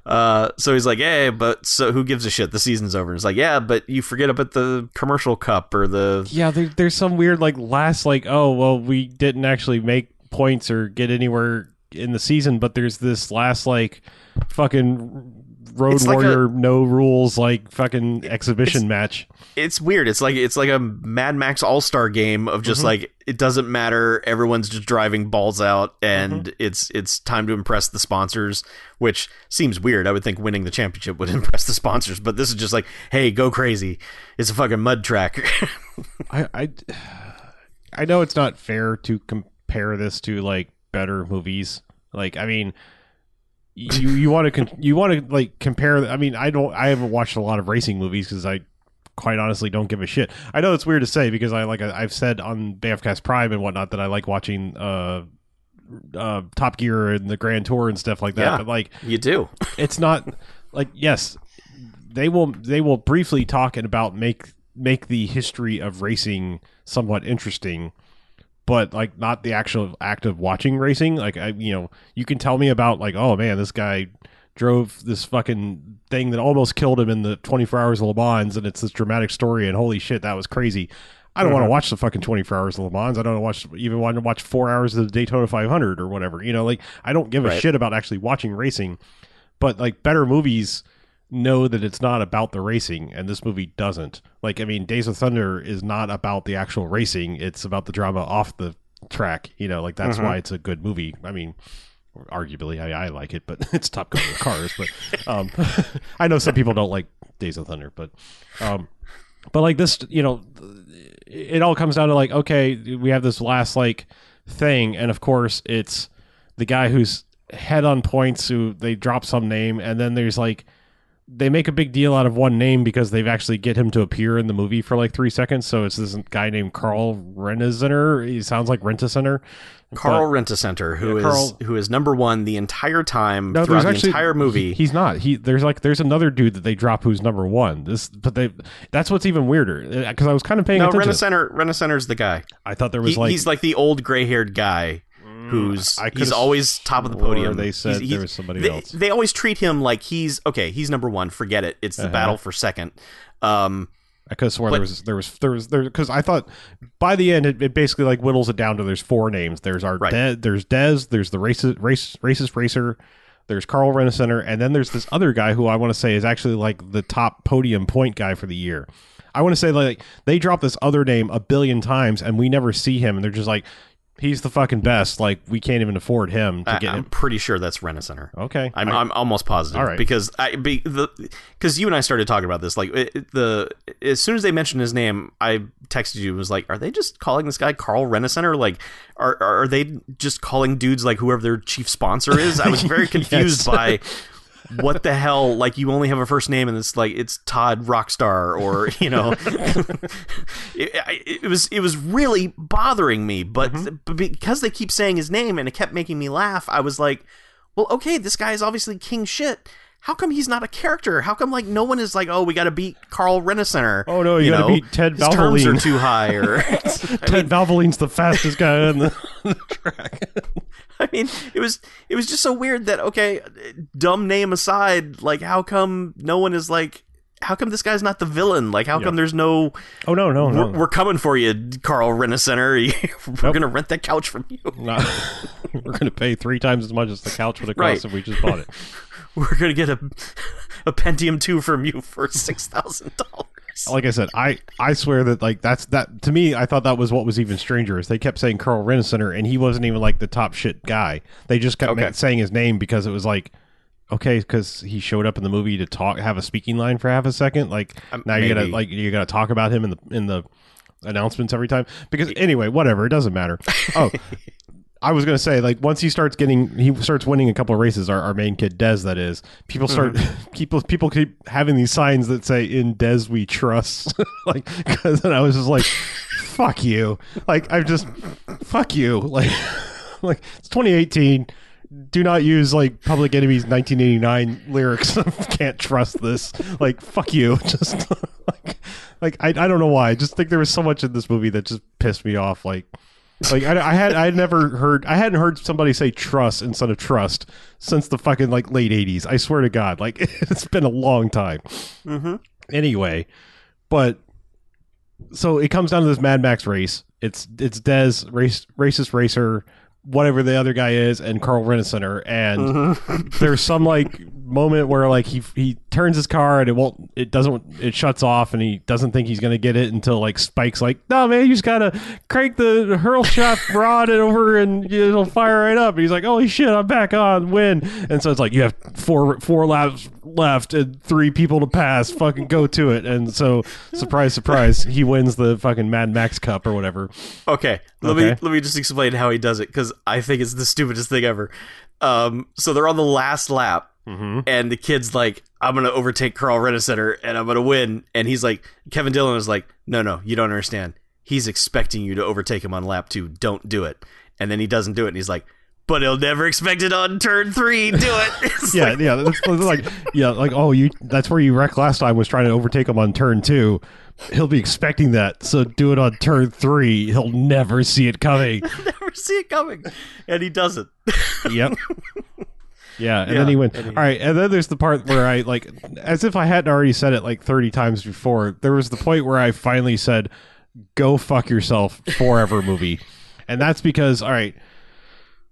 Uh, so he's like, hey, but so who gives a shit? The season's over. And it's like, yeah, but you forget about the commercial cup or the... Yeah, there, there's some weird, like, last, like, oh, well, we didn't actually make points or get anywhere in the season, but there's this last, like, fucking Road it's Warrior, like a, no rules, like, fucking it, exhibition it's, match. It's weird. It's like it's like a Mad Max All-Star game of just, mm-hmm. like, it doesn't matter. Everyone's just driving balls out, and mm-hmm. it's it's time to impress the sponsors, which seems weird. I would think winning the championship would impress the sponsors, but this is just like, hey, go crazy. It's a fucking mud track. I, I, I know it's not fair to compare this to, like, better movies. Like, I mean... You you want to con- you want to like compare? I mean, I don't. I haven't watched a lot of racing movies because I, quite honestly, don't give a shit. I know it's weird to say because I like I've said on Bancast Prime and whatnot that I like watching uh, uh, Top Gear and the Grand Tour and stuff like that. Yeah, but like you do, it's not like yes, they will they will briefly talk and about make make the history of racing somewhat interesting. But like not the actual act of watching racing. Like I, you know, you can tell me about like, oh man, this guy drove this fucking thing that almost killed him in the twenty-four hours of Le Mans, and it's this dramatic story, and holy shit, that was crazy. I don't mm-hmm. want to watch the fucking twenty-four hours of Le Mans. I don't watch even want to watch four hours of the Daytona five hundred or whatever. You know, like I don't give right. a shit about actually watching racing. But like better movies know that it's not about the racing, and this movie doesn't. Like, I mean, Days of Thunder is not about the actual racing. It's about the drama off the track, you know, like that's mm-hmm. why it's a good movie. I mean, arguably I, I like it, but it's Top Gun with cars, but um I know some people don't like Days of Thunder, but um but like this, you know, it all comes down to like, okay, we have this last like thing, and of course it's the guy who's head on points, who they drop some name, and then there's like they make a big deal out of one name because they've actually get him to appear in the movie for like three seconds. So it's this guy named Carl Renacenter. He sounds like Rent-A-Center. Carl Renacenter, who yeah, Carl, is who is number one the entire time no, throughout actually, the entire movie. He, he's not. He there's like there's another dude that they drop who's number one. This, but they that's what's even weirder, because I was kind of paying no, attention. No, Renacenter Renacenter's the guy. I thought there was he, like he's like the old gray haired guy. Who's he's always top of the podium. They said he's, he's, there was somebody they, else. They always treat him like he's okay. He's number one. Forget it. It's the uh-huh. battle for second. Um, I could have sworn but, there was there was there was there because I thought by the end it, it basically like whittles it down to there's four names. There's our right. De- there's Des. There's the racist race racist racer. There's Carl Renacenter, and then there's this other guy who I want to say is actually like the top podium point guy for the year. I want to say like they drop this other name a billion times and we never see him, and they're just like, he's the fucking best. Like, we can't even afford him to I, get I'm him. pretty sure that's Renacenter. Okay. I'm I, I'm almost positive. All right. Because I, be, the, cause you and I started talking about this. Like, it, the as soon as they mentioned his name, I texted you and was like, are they just calling this guy Carl Renacenter? Like, are, are they just calling dudes like whoever their chief sponsor is? I was very confused yes. by... what the hell? Like, you only have a first name, and it's like it's Todd Rockstar, or you know, it, it was it was really bothering me. But mm-hmm. because they keep saying his name and it kept making me laugh, I was like, well, okay, this guy is obviously king shit. How come he's not a character? How come like no one is like, oh, we got to beat Carl Renacenter? Oh no, you, you got to beat Ted Valvoline. His terms are too high. Or, Ted mean, Valvoline's the fastest guy on the, the track. I mean, it was it was just so weird that, okay, dumb name aside, like how come no one is like, how come this guy's not the villain? Like how yeah. come there's no? Oh no no no. We're, we're coming for you, Carl Renacenter. We're nope. gonna rent that couch from you. Nah, we're gonna pay three times as much as the couch would have cost right. if we just bought it. We're going to get a a Pentium two from you for six thousand dollars. Like I said, I, I swear that like that's that to me, I thought that was what was even stranger is they kept saying Carl Renacenter and he wasn't even like the top shit guy. They just kept okay. saying his name because it was like, okay, because he showed up in the movie to talk, have a speaking line for half a second. Like um, now you got to like you got to talk about him in the in the announcements every time, because anyway, whatever. It doesn't matter. Oh, I was going to say, like, once he starts getting, he starts winning a couple of races, our, our main kid, Des, that is, people start, mm-hmm. people people keep having these signs that say, in Des we trust, like, because then I was just like, fuck you, like, I just, fuck you, like, like, it's twenty eighteen, do not use, like, Public Enemy's nineteen eighty-nine lyrics, can't trust this, like, fuck you, just, like, like I, I don't know why, I just think there was so much in this movie that just pissed me off, like, like I, I had, I had never heard, I hadn't heard somebody say trust instead of trust since the fucking like late eighties. I swear to God, like it's been a long time. Mm-hmm. Anyway, but so it comes down to this Mad Max race. It's it's Des race, racist racer, whatever the other guy is, and Carl Renacenter. And mm-hmm. there's some like moment where like he he turns his car and it won't, it doesn't, it shuts off, and he doesn't think he's gonna get it until like Spike's like, no man, you just gotta crank the hurl shot rod over and it'll fire right up. And he's like, holy shit, I'm back on, win. And so it's like, you have four four laps left and three people to pass, fucking go to it. And so surprise surprise, he wins the fucking Mad Max Cup or whatever. Okay, let okay. me let me just explain how he does it, because I think it's the stupidest thing ever. Um so they're on the last lap. Mm-hmm. And the kid's like, I'm going to overtake Carl Renacenter and I'm going to win. And he's like, Kevin Dillon is like, no, no, you don't understand. He's expecting you to overtake him on lap two. Don't do it. And then he doesn't do it. And he's like, but he'll never expect it on turn three. Do it. yeah. Like, yeah. That's, that's like, yeah. Like, oh, you, that's where you wrecked last time, was trying to overtake him on turn two. He'll be expecting that. So do it on turn three. He'll never see it coming. never see it coming. And he doesn't. Yep. Yeah, and yeah, then he went. All right, and then there's the part where I, like, as if I hadn't already said it like thirty times before, there was the point where I finally said, go fuck yourself forever movie. And that's because, all right,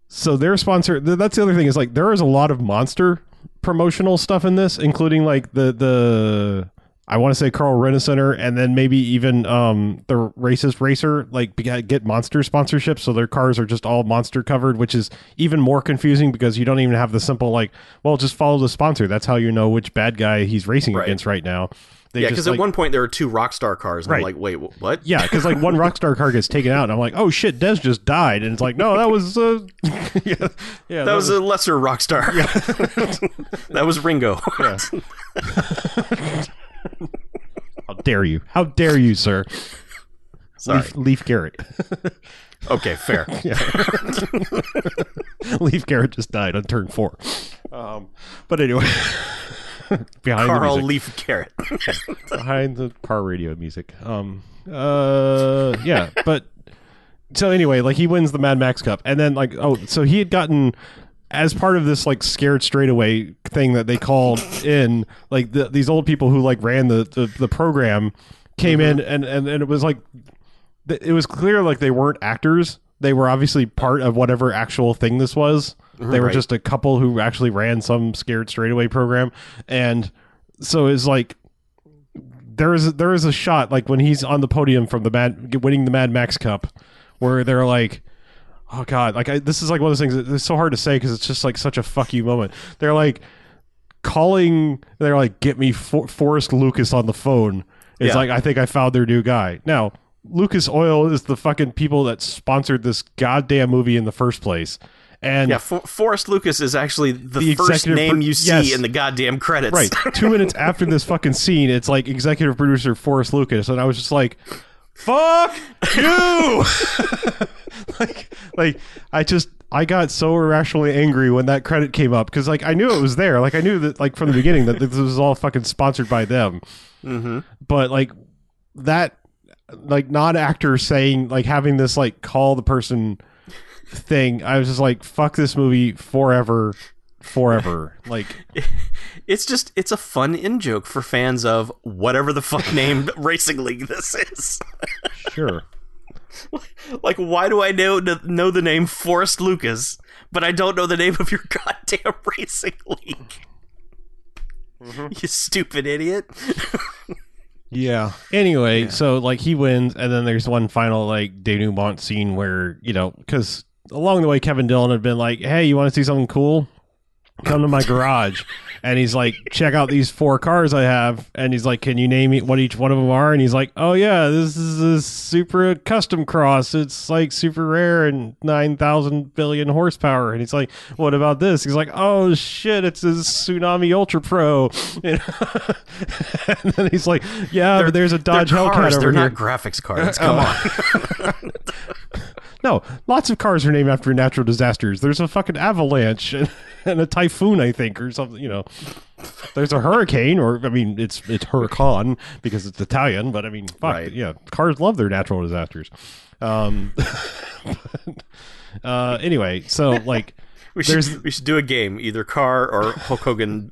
so their sponsor, that's the other thing, is like there is a lot of monster promotional stuff in this, including like the the I want to say Carl Renacenter, and then maybe even um, the racist racer, like get monster sponsorships. So their cars are just all monster covered, which is even more confusing because you don't even have the simple like, well, just follow the sponsor. That's how you know which bad guy he's racing right. against right now. They yeah, because like, at one point there were two Rockstar cars, and right. I'm like, wait, what? Yeah, because like one Rockstar car gets taken out, and I'm like, oh shit, Des just died, and it's like, no, that was, uh, yeah, yeah, that, that was, was a lesser Rockstar. Yeah. That was Ringo. Yeah. How dare you? How dare you, sir? Sorry. Leaf, Leaf Garrett. Okay, fair. Yeah. Leaf Garrett just died on turn four. Um, but anyway. Behind Carl the Leaf Garrett. Behind the car radio music. Um, uh, yeah, but so anyway, like he wins the Mad Max Cup, and then like oh, so he had gotten as part of this like scared straightaway thing that they called in, like the, these old people who like ran the the, the program came mm-hmm. in, and, and and it was like it was clear like they weren't actors; they were obviously part of whatever actual thing this was. They were right. just a couple who actually ran some scared straightaway program. And so it's like, there is, there is a shot, like when he's on the podium from the Mad, winning the Mad Max Cup, where they're like, oh God, like I, this is like one of those things that's so hard to say, 'cause it's just like such a fuck you moment. They're like calling, they're like, get me For- Forrest Lucas on the phone. It's yeah. like, I think I found their new guy. Now, Lucas Oil is the fucking people that sponsored this goddamn movie in the first place. And yeah, For- Forrest Lucas is actually the, the first name you see yes. in the goddamn credits. Right. Two minutes after this fucking scene, it's like executive producer Forrest Lucas. And I was just like, fuck you. like, like I just, I got so irrationally angry when that credit came up. 'Cause like, I knew it was there. Like I knew that like from the beginning that this was all fucking sponsored by them. Mm-hmm. But like that, like non-actor saying, like having this, like call the person thing, I was just like, fuck this movie forever forever like it's just it's a fun in joke for fans of whatever the fuck named racing league this is. Sure. Like, why do I know know the name Forrest Lucas but I don't know the name of your goddamn racing league? Mm-hmm. You stupid idiot. Yeah. Anyway, yeah. So like he wins, and then there's one final like denouement scene where, you know, because along the way, Kevin Dillon had been like, hey, you want to see something cool? Come to my garage. And he's like, check out these four cars I have. And he's like, can you name me what each one of them are? And he's like, oh, yeah, this is a Supra Custom Cross. It's like super rare and nine thousand billion horsepower. And he's like, what about this? He's like, oh, shit, it's a Tsunami Ultra Pro. And, and then he's like, yeah, they're, but there's a Dodge Hellcat cars, over they're here. They're not graphics cards. Come oh. on. No, lots of cars are named after natural disasters. There's a fucking avalanche and, and a typhoon, I think, or something, you know. There's a hurricane, or, I mean, it's it's Huracan because it's Italian, but, I mean, fuck, right. yeah. Cars love their natural disasters. Um, but, uh, anyway, so, like... We should, we should do a game, either car or Hulk Hogan,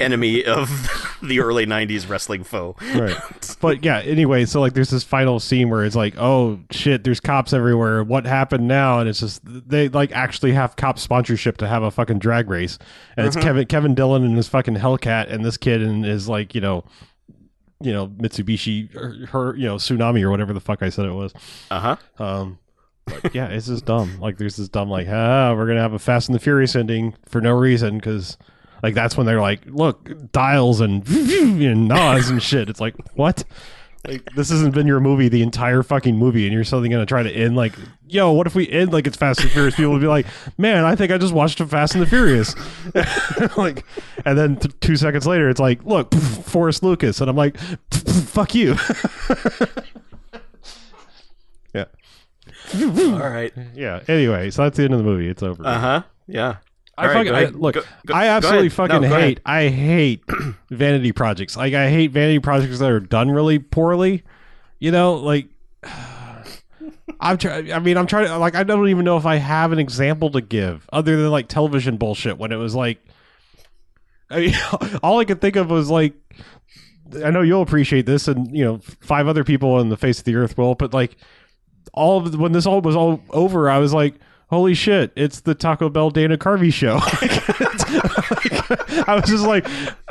enemy of the early nineties wrestling foe. Right. But yeah, anyway, so like there's this final scene where it's like, oh shit, there's cops everywhere. What happened now? And it's just, they like actually have cop sponsorship to have a fucking drag race. And it's mm-hmm. Kevin Kevin Dillon and his fucking Hellcat, and this kid and his like, you know, you know, Mitsubishi, or her, you know, Tsunami or whatever the fuck I said it was. Uh-huh. Um. But yeah, it's just dumb. Like there's this dumb like, ah, we're gonna have a Fast and the Furious ending for no reason, because like that's when they're like, look, dials and and Nas and shit. It's like, what? Like this hasn't been your movie the entire fucking movie, and you're suddenly gonna try to end like, yo, what if we end like it's Fast and Furious? People would be like, man, I think I just watched a Fast and the Furious. Like, and then t- two seconds later, it's like, look, pff, Forrest Lucas, and I'm like, pff, pff, fuck you. Yeah. All right. Yeah. Anyway, so that's the end of the movie. It's over. Uh huh. Yeah. I, right, fucking, I look. Go, go, I absolutely fucking no, hate. Ahead. I hate vanity projects. Like I hate vanity projects that are done really poorly. You know, like I'm trying. I mean, I'm trying to. Like, I don't even know if I have an example to give other than like television bullshit. When it was like, I mean, all I could think of was like, I know you'll appreciate this, and you know, five other people on the face of the earth will, but like. All of the, when this all was all over, I was like, "Holy shit! It's the Taco Bell Dana Carvey show." Like, like, I was just like,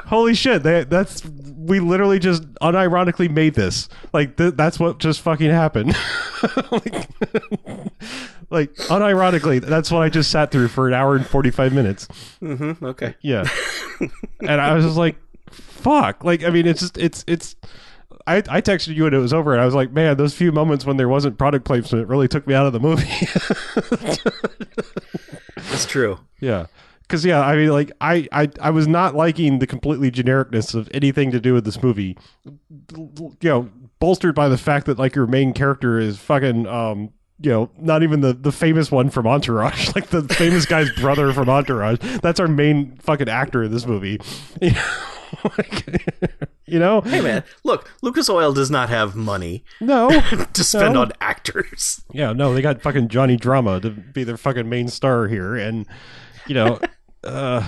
"Holy shit! They, that's we literally just unironically made this. Like, th- that's what just fucking happened. like, like, unironically, that's what I just sat through for an hour and forty-five minutes. Mm-hmm, okay. Yeah. And I was just like, fuck. Like, I mean, it's just, it's, it's, I, I texted you and it was over, and I was like, man, those few moments when there wasn't product placement really took me out of the movie. That's true. Yeah. Because, yeah, I mean, like, I, I, I was not liking the completely genericness of anything to do with this movie. You know, bolstered by the fact that, like, your main character is fucking, um, you know, not even the, the famous one from Entourage. Like, the famous guy's brother from Entourage. That's our main fucking actor in this movie. You know? Like, you know? Hey, man, look, Lucas Oil does not have money. No. to spend no. on actors. Yeah, no, they got fucking Johnny Drama to be their fucking main star here, and, you know... Uh,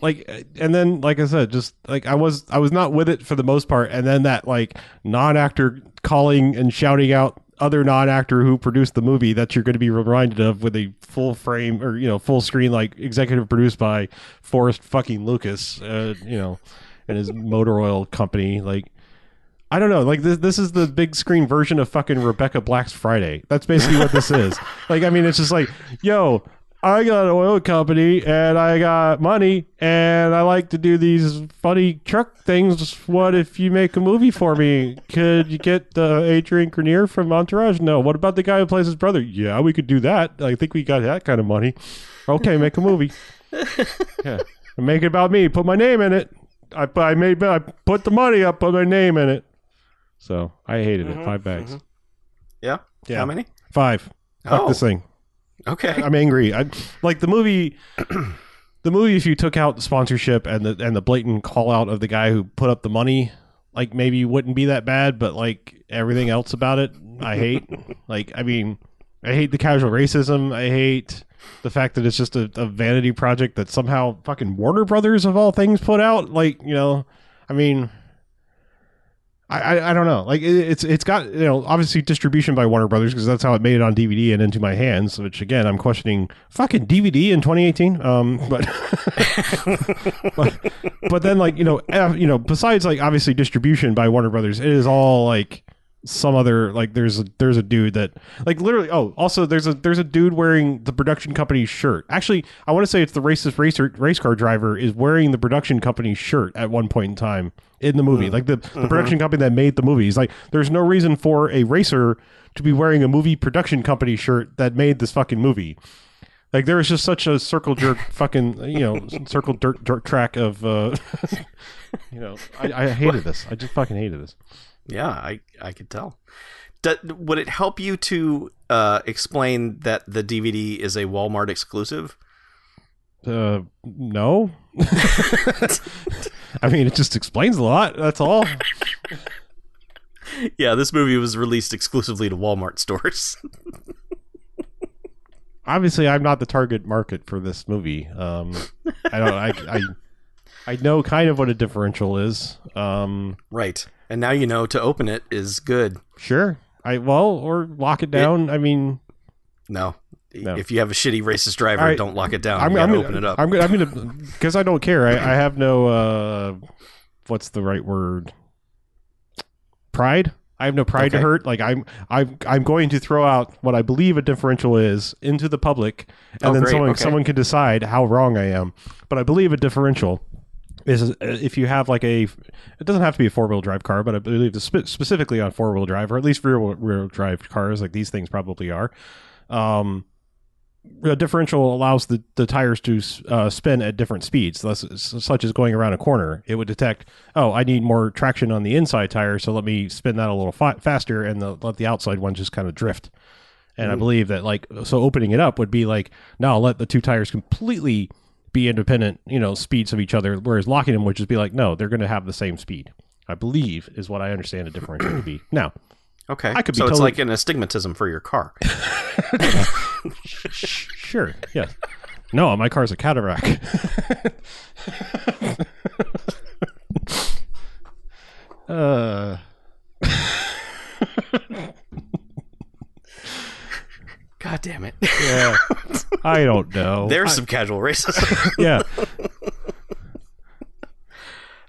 like, and then, like I said, just like I was, I was not with it for the most part. And then that like non-actor calling and shouting out other non-actor who produced the movie that you're going to be reminded of with a full frame or, you know, full screen, like executive produced by Forrest fucking Lucas, uh, you know, and his motor oil company. Like, I don't know. Like this, this is the big screen version of fucking Rebecca Black's Friday. That's basically what this is. Like, I mean, it's just like, yo, I got an oil company and I got money and I like to do these funny truck things. What if you make a movie for me? Could you get uh, Adrian Grenier from Entourage? No. What about the guy who plays his brother? Yeah, we could do that. I think we got that kind of money. Okay, make a movie. Yeah, make it about me. Put my name in it. I, I made. I put the money up. Put my name in it. So I hated mm-hmm. it. Five bags. Mm-hmm. Yeah. Yeah. How many? Five. Oh. Fuck this thing. Okay, I'm angry. I like the movie. The movie, if you took out the sponsorship and the and the blatant call out of the guy who put up the money, like maybe wouldn't be that bad. But like everything else about it, I hate. Like, I mean, I hate the casual racism. I hate the fact that it's just a, a vanity project that somehow fucking Warner Brothers of all things put out. Like, you know, I mean. I, I don't know. Like it, it's it's got, you know, obviously distribution by Warner Brothers because that's how it made it on D V D and into my hands, which again I'm questioning fucking D V D in twenty eighteen. Um, but, but but then like you know you know besides like obviously distribution by Warner Brothers, it is all like some other like there's a, there's a dude that like literally oh also there's a there's a dude wearing the production company's shirt. Actually, I want to say it's the racist racer race car driver is wearing the production company's shirt at one point in time. In the movie, like the, the mm-hmm. production company that made the movies, like there's no reason for a racer to be wearing a movie production company shirt that made this fucking movie. Like there was just such a circle jerk fucking, you know, circle dirt dirt track of, uh, you know, I, I hated this. I just fucking hated this. Yeah, I, I could tell. Do, would it help you to uh, explain that the D V D is a Walmart exclusive? Uh, no. I mean, it just explains a lot. That's all. Yeah, this movie was released exclusively to Walmart stores. Obviously, I'm not the target market for this movie. Um, I don't. I, I I know kind of what a differential is. Um, right, and now you know to open it is good. Sure. I well or lock it down. It, I mean, no. No. If you have a shitty racist driver, right, don't lock it down. I'm, you I'm gonna open it up. I'm, I'm gonna because I don't care. I, I have no uh, what's the right word? Pride. I have no pride okay. to hurt. Like I'm, I'm, I'm going to throw out what I believe a differential is into the public, and oh, then great. someone, okay. someone can decide how wrong I am. But I believe a differential is if you have like a, it doesn't have to be a four-wheel drive car, but I believe spe- specifically on four-wheel drive or at least rear rear drive cars, like these things probably are. Um, A differential allows the, the tires to uh, spin at different speeds, such as going around a corner. It would detect, oh, I need more traction on the inside tire, so let me spin that a little fa- faster and the, let the outside one just kind of drift. And mm. I believe that, like, so opening it up would be like, no, let the two tires completely be independent, you know, speeds of each other, whereas locking them would just be like, no, they're going to have the same speed, I believe, is what I understand a differential to be. Now, okay, I could be so totally... it's like an astigmatism for your car. Sure. Yes. No, my car's a cataract. uh. God damn it! Yeah. I don't know. There's I... some casual racism. Yeah.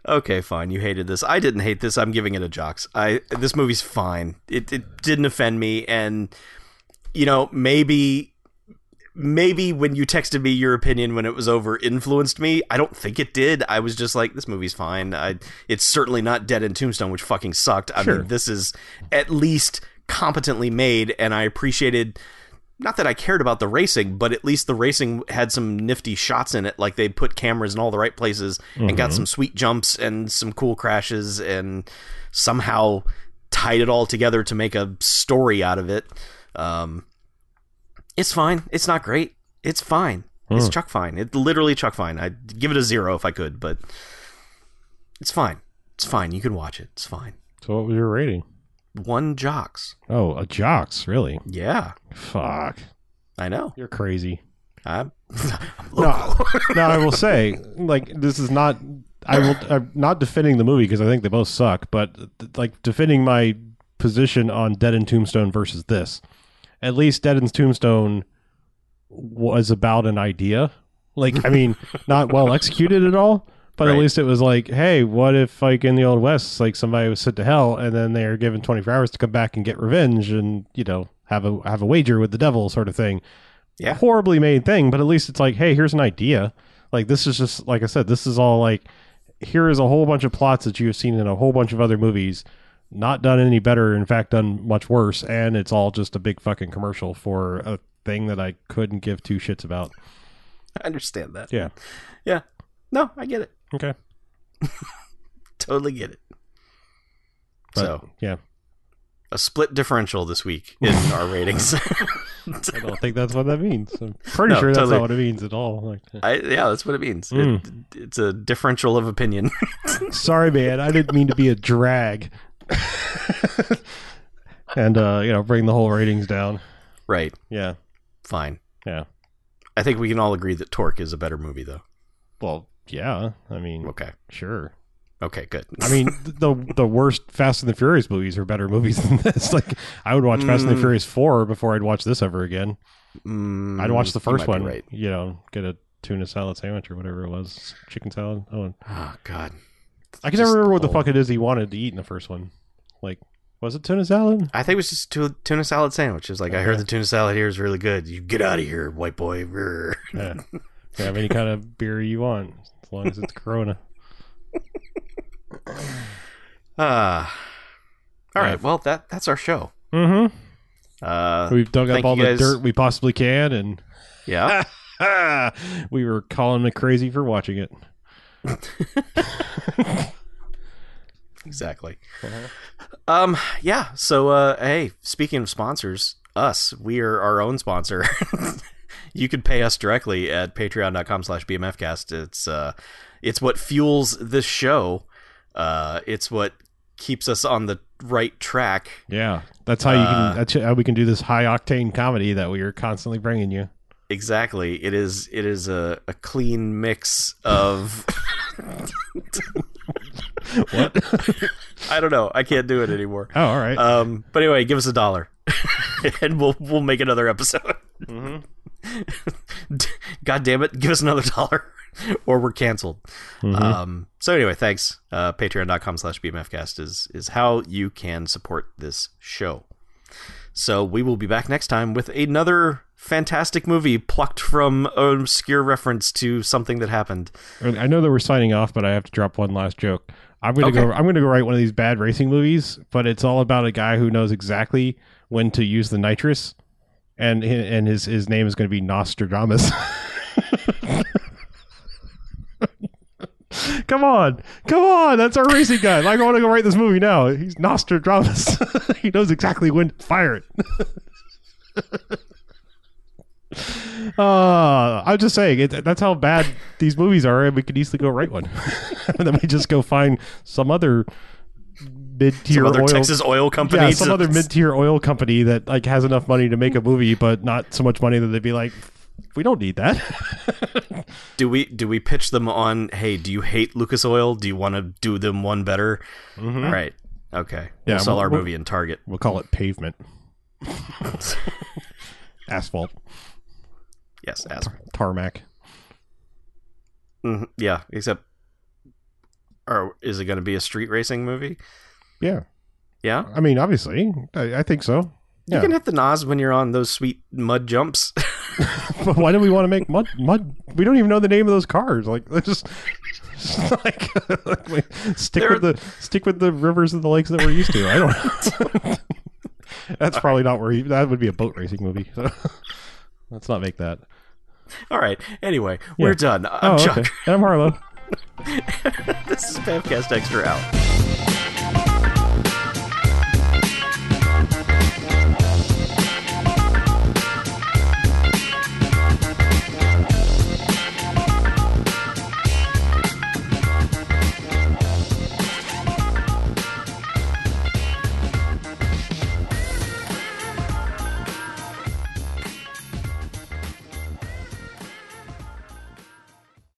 Okay, fine. You hated this. I didn't hate this. I'm giving it a jocks. I this movie's fine. It it didn't offend me, and you know, maybe maybe when you texted me your opinion when it was over influenced me. I don't think it did. I was just like, this movie's fine. I it's certainly not Dead and Tombstone, which fucking sucked. I sure. mean, this is at least competently made, and I appreciated. Not that I cared about the racing, but at least the racing had some nifty shots in it. Like they put cameras in all the right places and mm-hmm. got some sweet jumps and some cool crashes and somehow tied it all together to make a story out of it. Um, it's fine. It's not great. It's fine. Mm. It's chuck fine. It literally chuck fine. I'd give it a zero if I could, but it's fine. It's fine. You can watch it. It's fine. So what was your rating? One jocks. Oh, a jocks, really? Yeah. Fuck. I know. You're crazy. I'm, I'm local. No, no, I will say, like, this is not. I will. I'm not defending the movie because I think they both suck, but like defending my position on Dead and Tombstone versus this. At least Dead and Tombstone was about an idea. Like, I mean, not well executed at all. But right. at least it was like, hey, what if like in the Old West, like somebody was sent to hell and then they're given twenty-four hours to come back and get revenge and, you know, have a have a wager with the devil sort of thing. Yeah. Horribly made thing. But at least it's like, hey, here's an idea. Like this is just like I said, this is all like here is a whole bunch of plots that you have seen in a whole bunch of other movies. Not done any better. In fact, done much worse. And it's all just a big fucking commercial for a thing that I couldn't give two shits about. I understand that. Yeah. Yeah. No, I get it. Okay. Totally get it. But, so, yeah. A split differential this week in our ratings. I don't think that's what that means. I'm pretty no, sure that's totally. not what it means at all. Like, I, yeah, that's what it means. Mm. It, it's a differential of opinion. Sorry, man. I didn't mean to be a drag. And, uh, you know, bring the whole ratings down. Right. Yeah. Fine. Yeah. I think we can all agree that Torque is a better movie, though. Well, yeah, I mean, okay, sure, okay, good. I mean, the the worst Fast and the Furious movies are better movies than this. Like, I would watch mm. Fast and the Furious four before I'd watch this ever again. Mm, I'd watch the first one, right. you know, get a tuna salad sandwich or whatever it was, chicken salad. Oh, oh God, it's I can never remember what old. the fuck it is he wanted to eat in the first one. Like, was it tuna salad? I think it was just t- tuna salad sandwich. It was like, okay. I heard the tuna salad here is really good. You get out of here, white boy. Yeah. You have any kind of beer you want, as long as it's Corona. Ah, uh, all right. Well, that that's our show. Mm-hmm. Uh, We've dug up all the guys... dirt we possibly can, and yeah, we were calling them crazy for watching it. Exactly. Uh-huh. Um. Yeah. So, uh, hey, speaking of sponsors, us, we are our own sponsor. You could pay us directly at patreon dot com slash B M F cast. It's uh, it's what fuels this show. Uh, it's what keeps us on the right track. Yeah, that's how you can. Uh, that's how we can do this high octane comedy that we are constantly bringing you. Exactly. It is. It is a, a clean mix of. What? I don't know. I can't do it anymore. Oh, all right. Um, but anyway, give us a dollar, and we'll we'll make another episode. Mm-hmm. God damn it, give us another dollar or we're canceled. Mm-hmm. Um, so anyway, thanks. Uh, patreon dot com slash B M F cast is, is how you can support this show. So we will be back next time with another fantastic movie plucked from an obscure reference to something that happened. I know that we're signing off, but I have to drop one last joke. I'm going to okay. go, I'm going to go write one of these bad racing movies, but it's all about a guy who knows exactly when to use the nitrous. And and his, his name is going to be Nostradamus. Come on. Come on. That's our racing guy. I want to go write this movie now. He's Nostradamus. He knows exactly when to fire it. uh, I'm just saying, it, that's how bad these movies are, and we could easily go write one. And then we just go find some other... mid-tier some other oil, Texas oil company. Yeah, some other mid-tier oil company that like has enough money to make a movie, but not so much money that they'd be like, we don't need that. do we do we pitch them on, hey, do you hate Lucas Oil? Do you want to do them one better? Mm-hmm. All right. Okay. Yeah, we'll sell we'll, our we'll, movie in Target. We'll call it Pavement. Asphalt. Yes, asphalt. Tarmac. Mm-hmm. Yeah, except... or is it going to be a street racing movie? Yeah. Yeah? I mean, obviously. I, I think so. Yeah. You can hit the N O S when you're on those sweet mud jumps. But why do we want to make mud? Mud? We don't even know the name of those cars. Like, let's just, just like, like, like stick They're... with the stick with the rivers and the lakes that we're used to. I don't know. That's probably not where you, that would be a boat racing movie. So let's not make that. All right. Anyway, yeah. We're done. I'm oh, Chuck. Okay. And I'm Harlow. This is Bancast Extra out.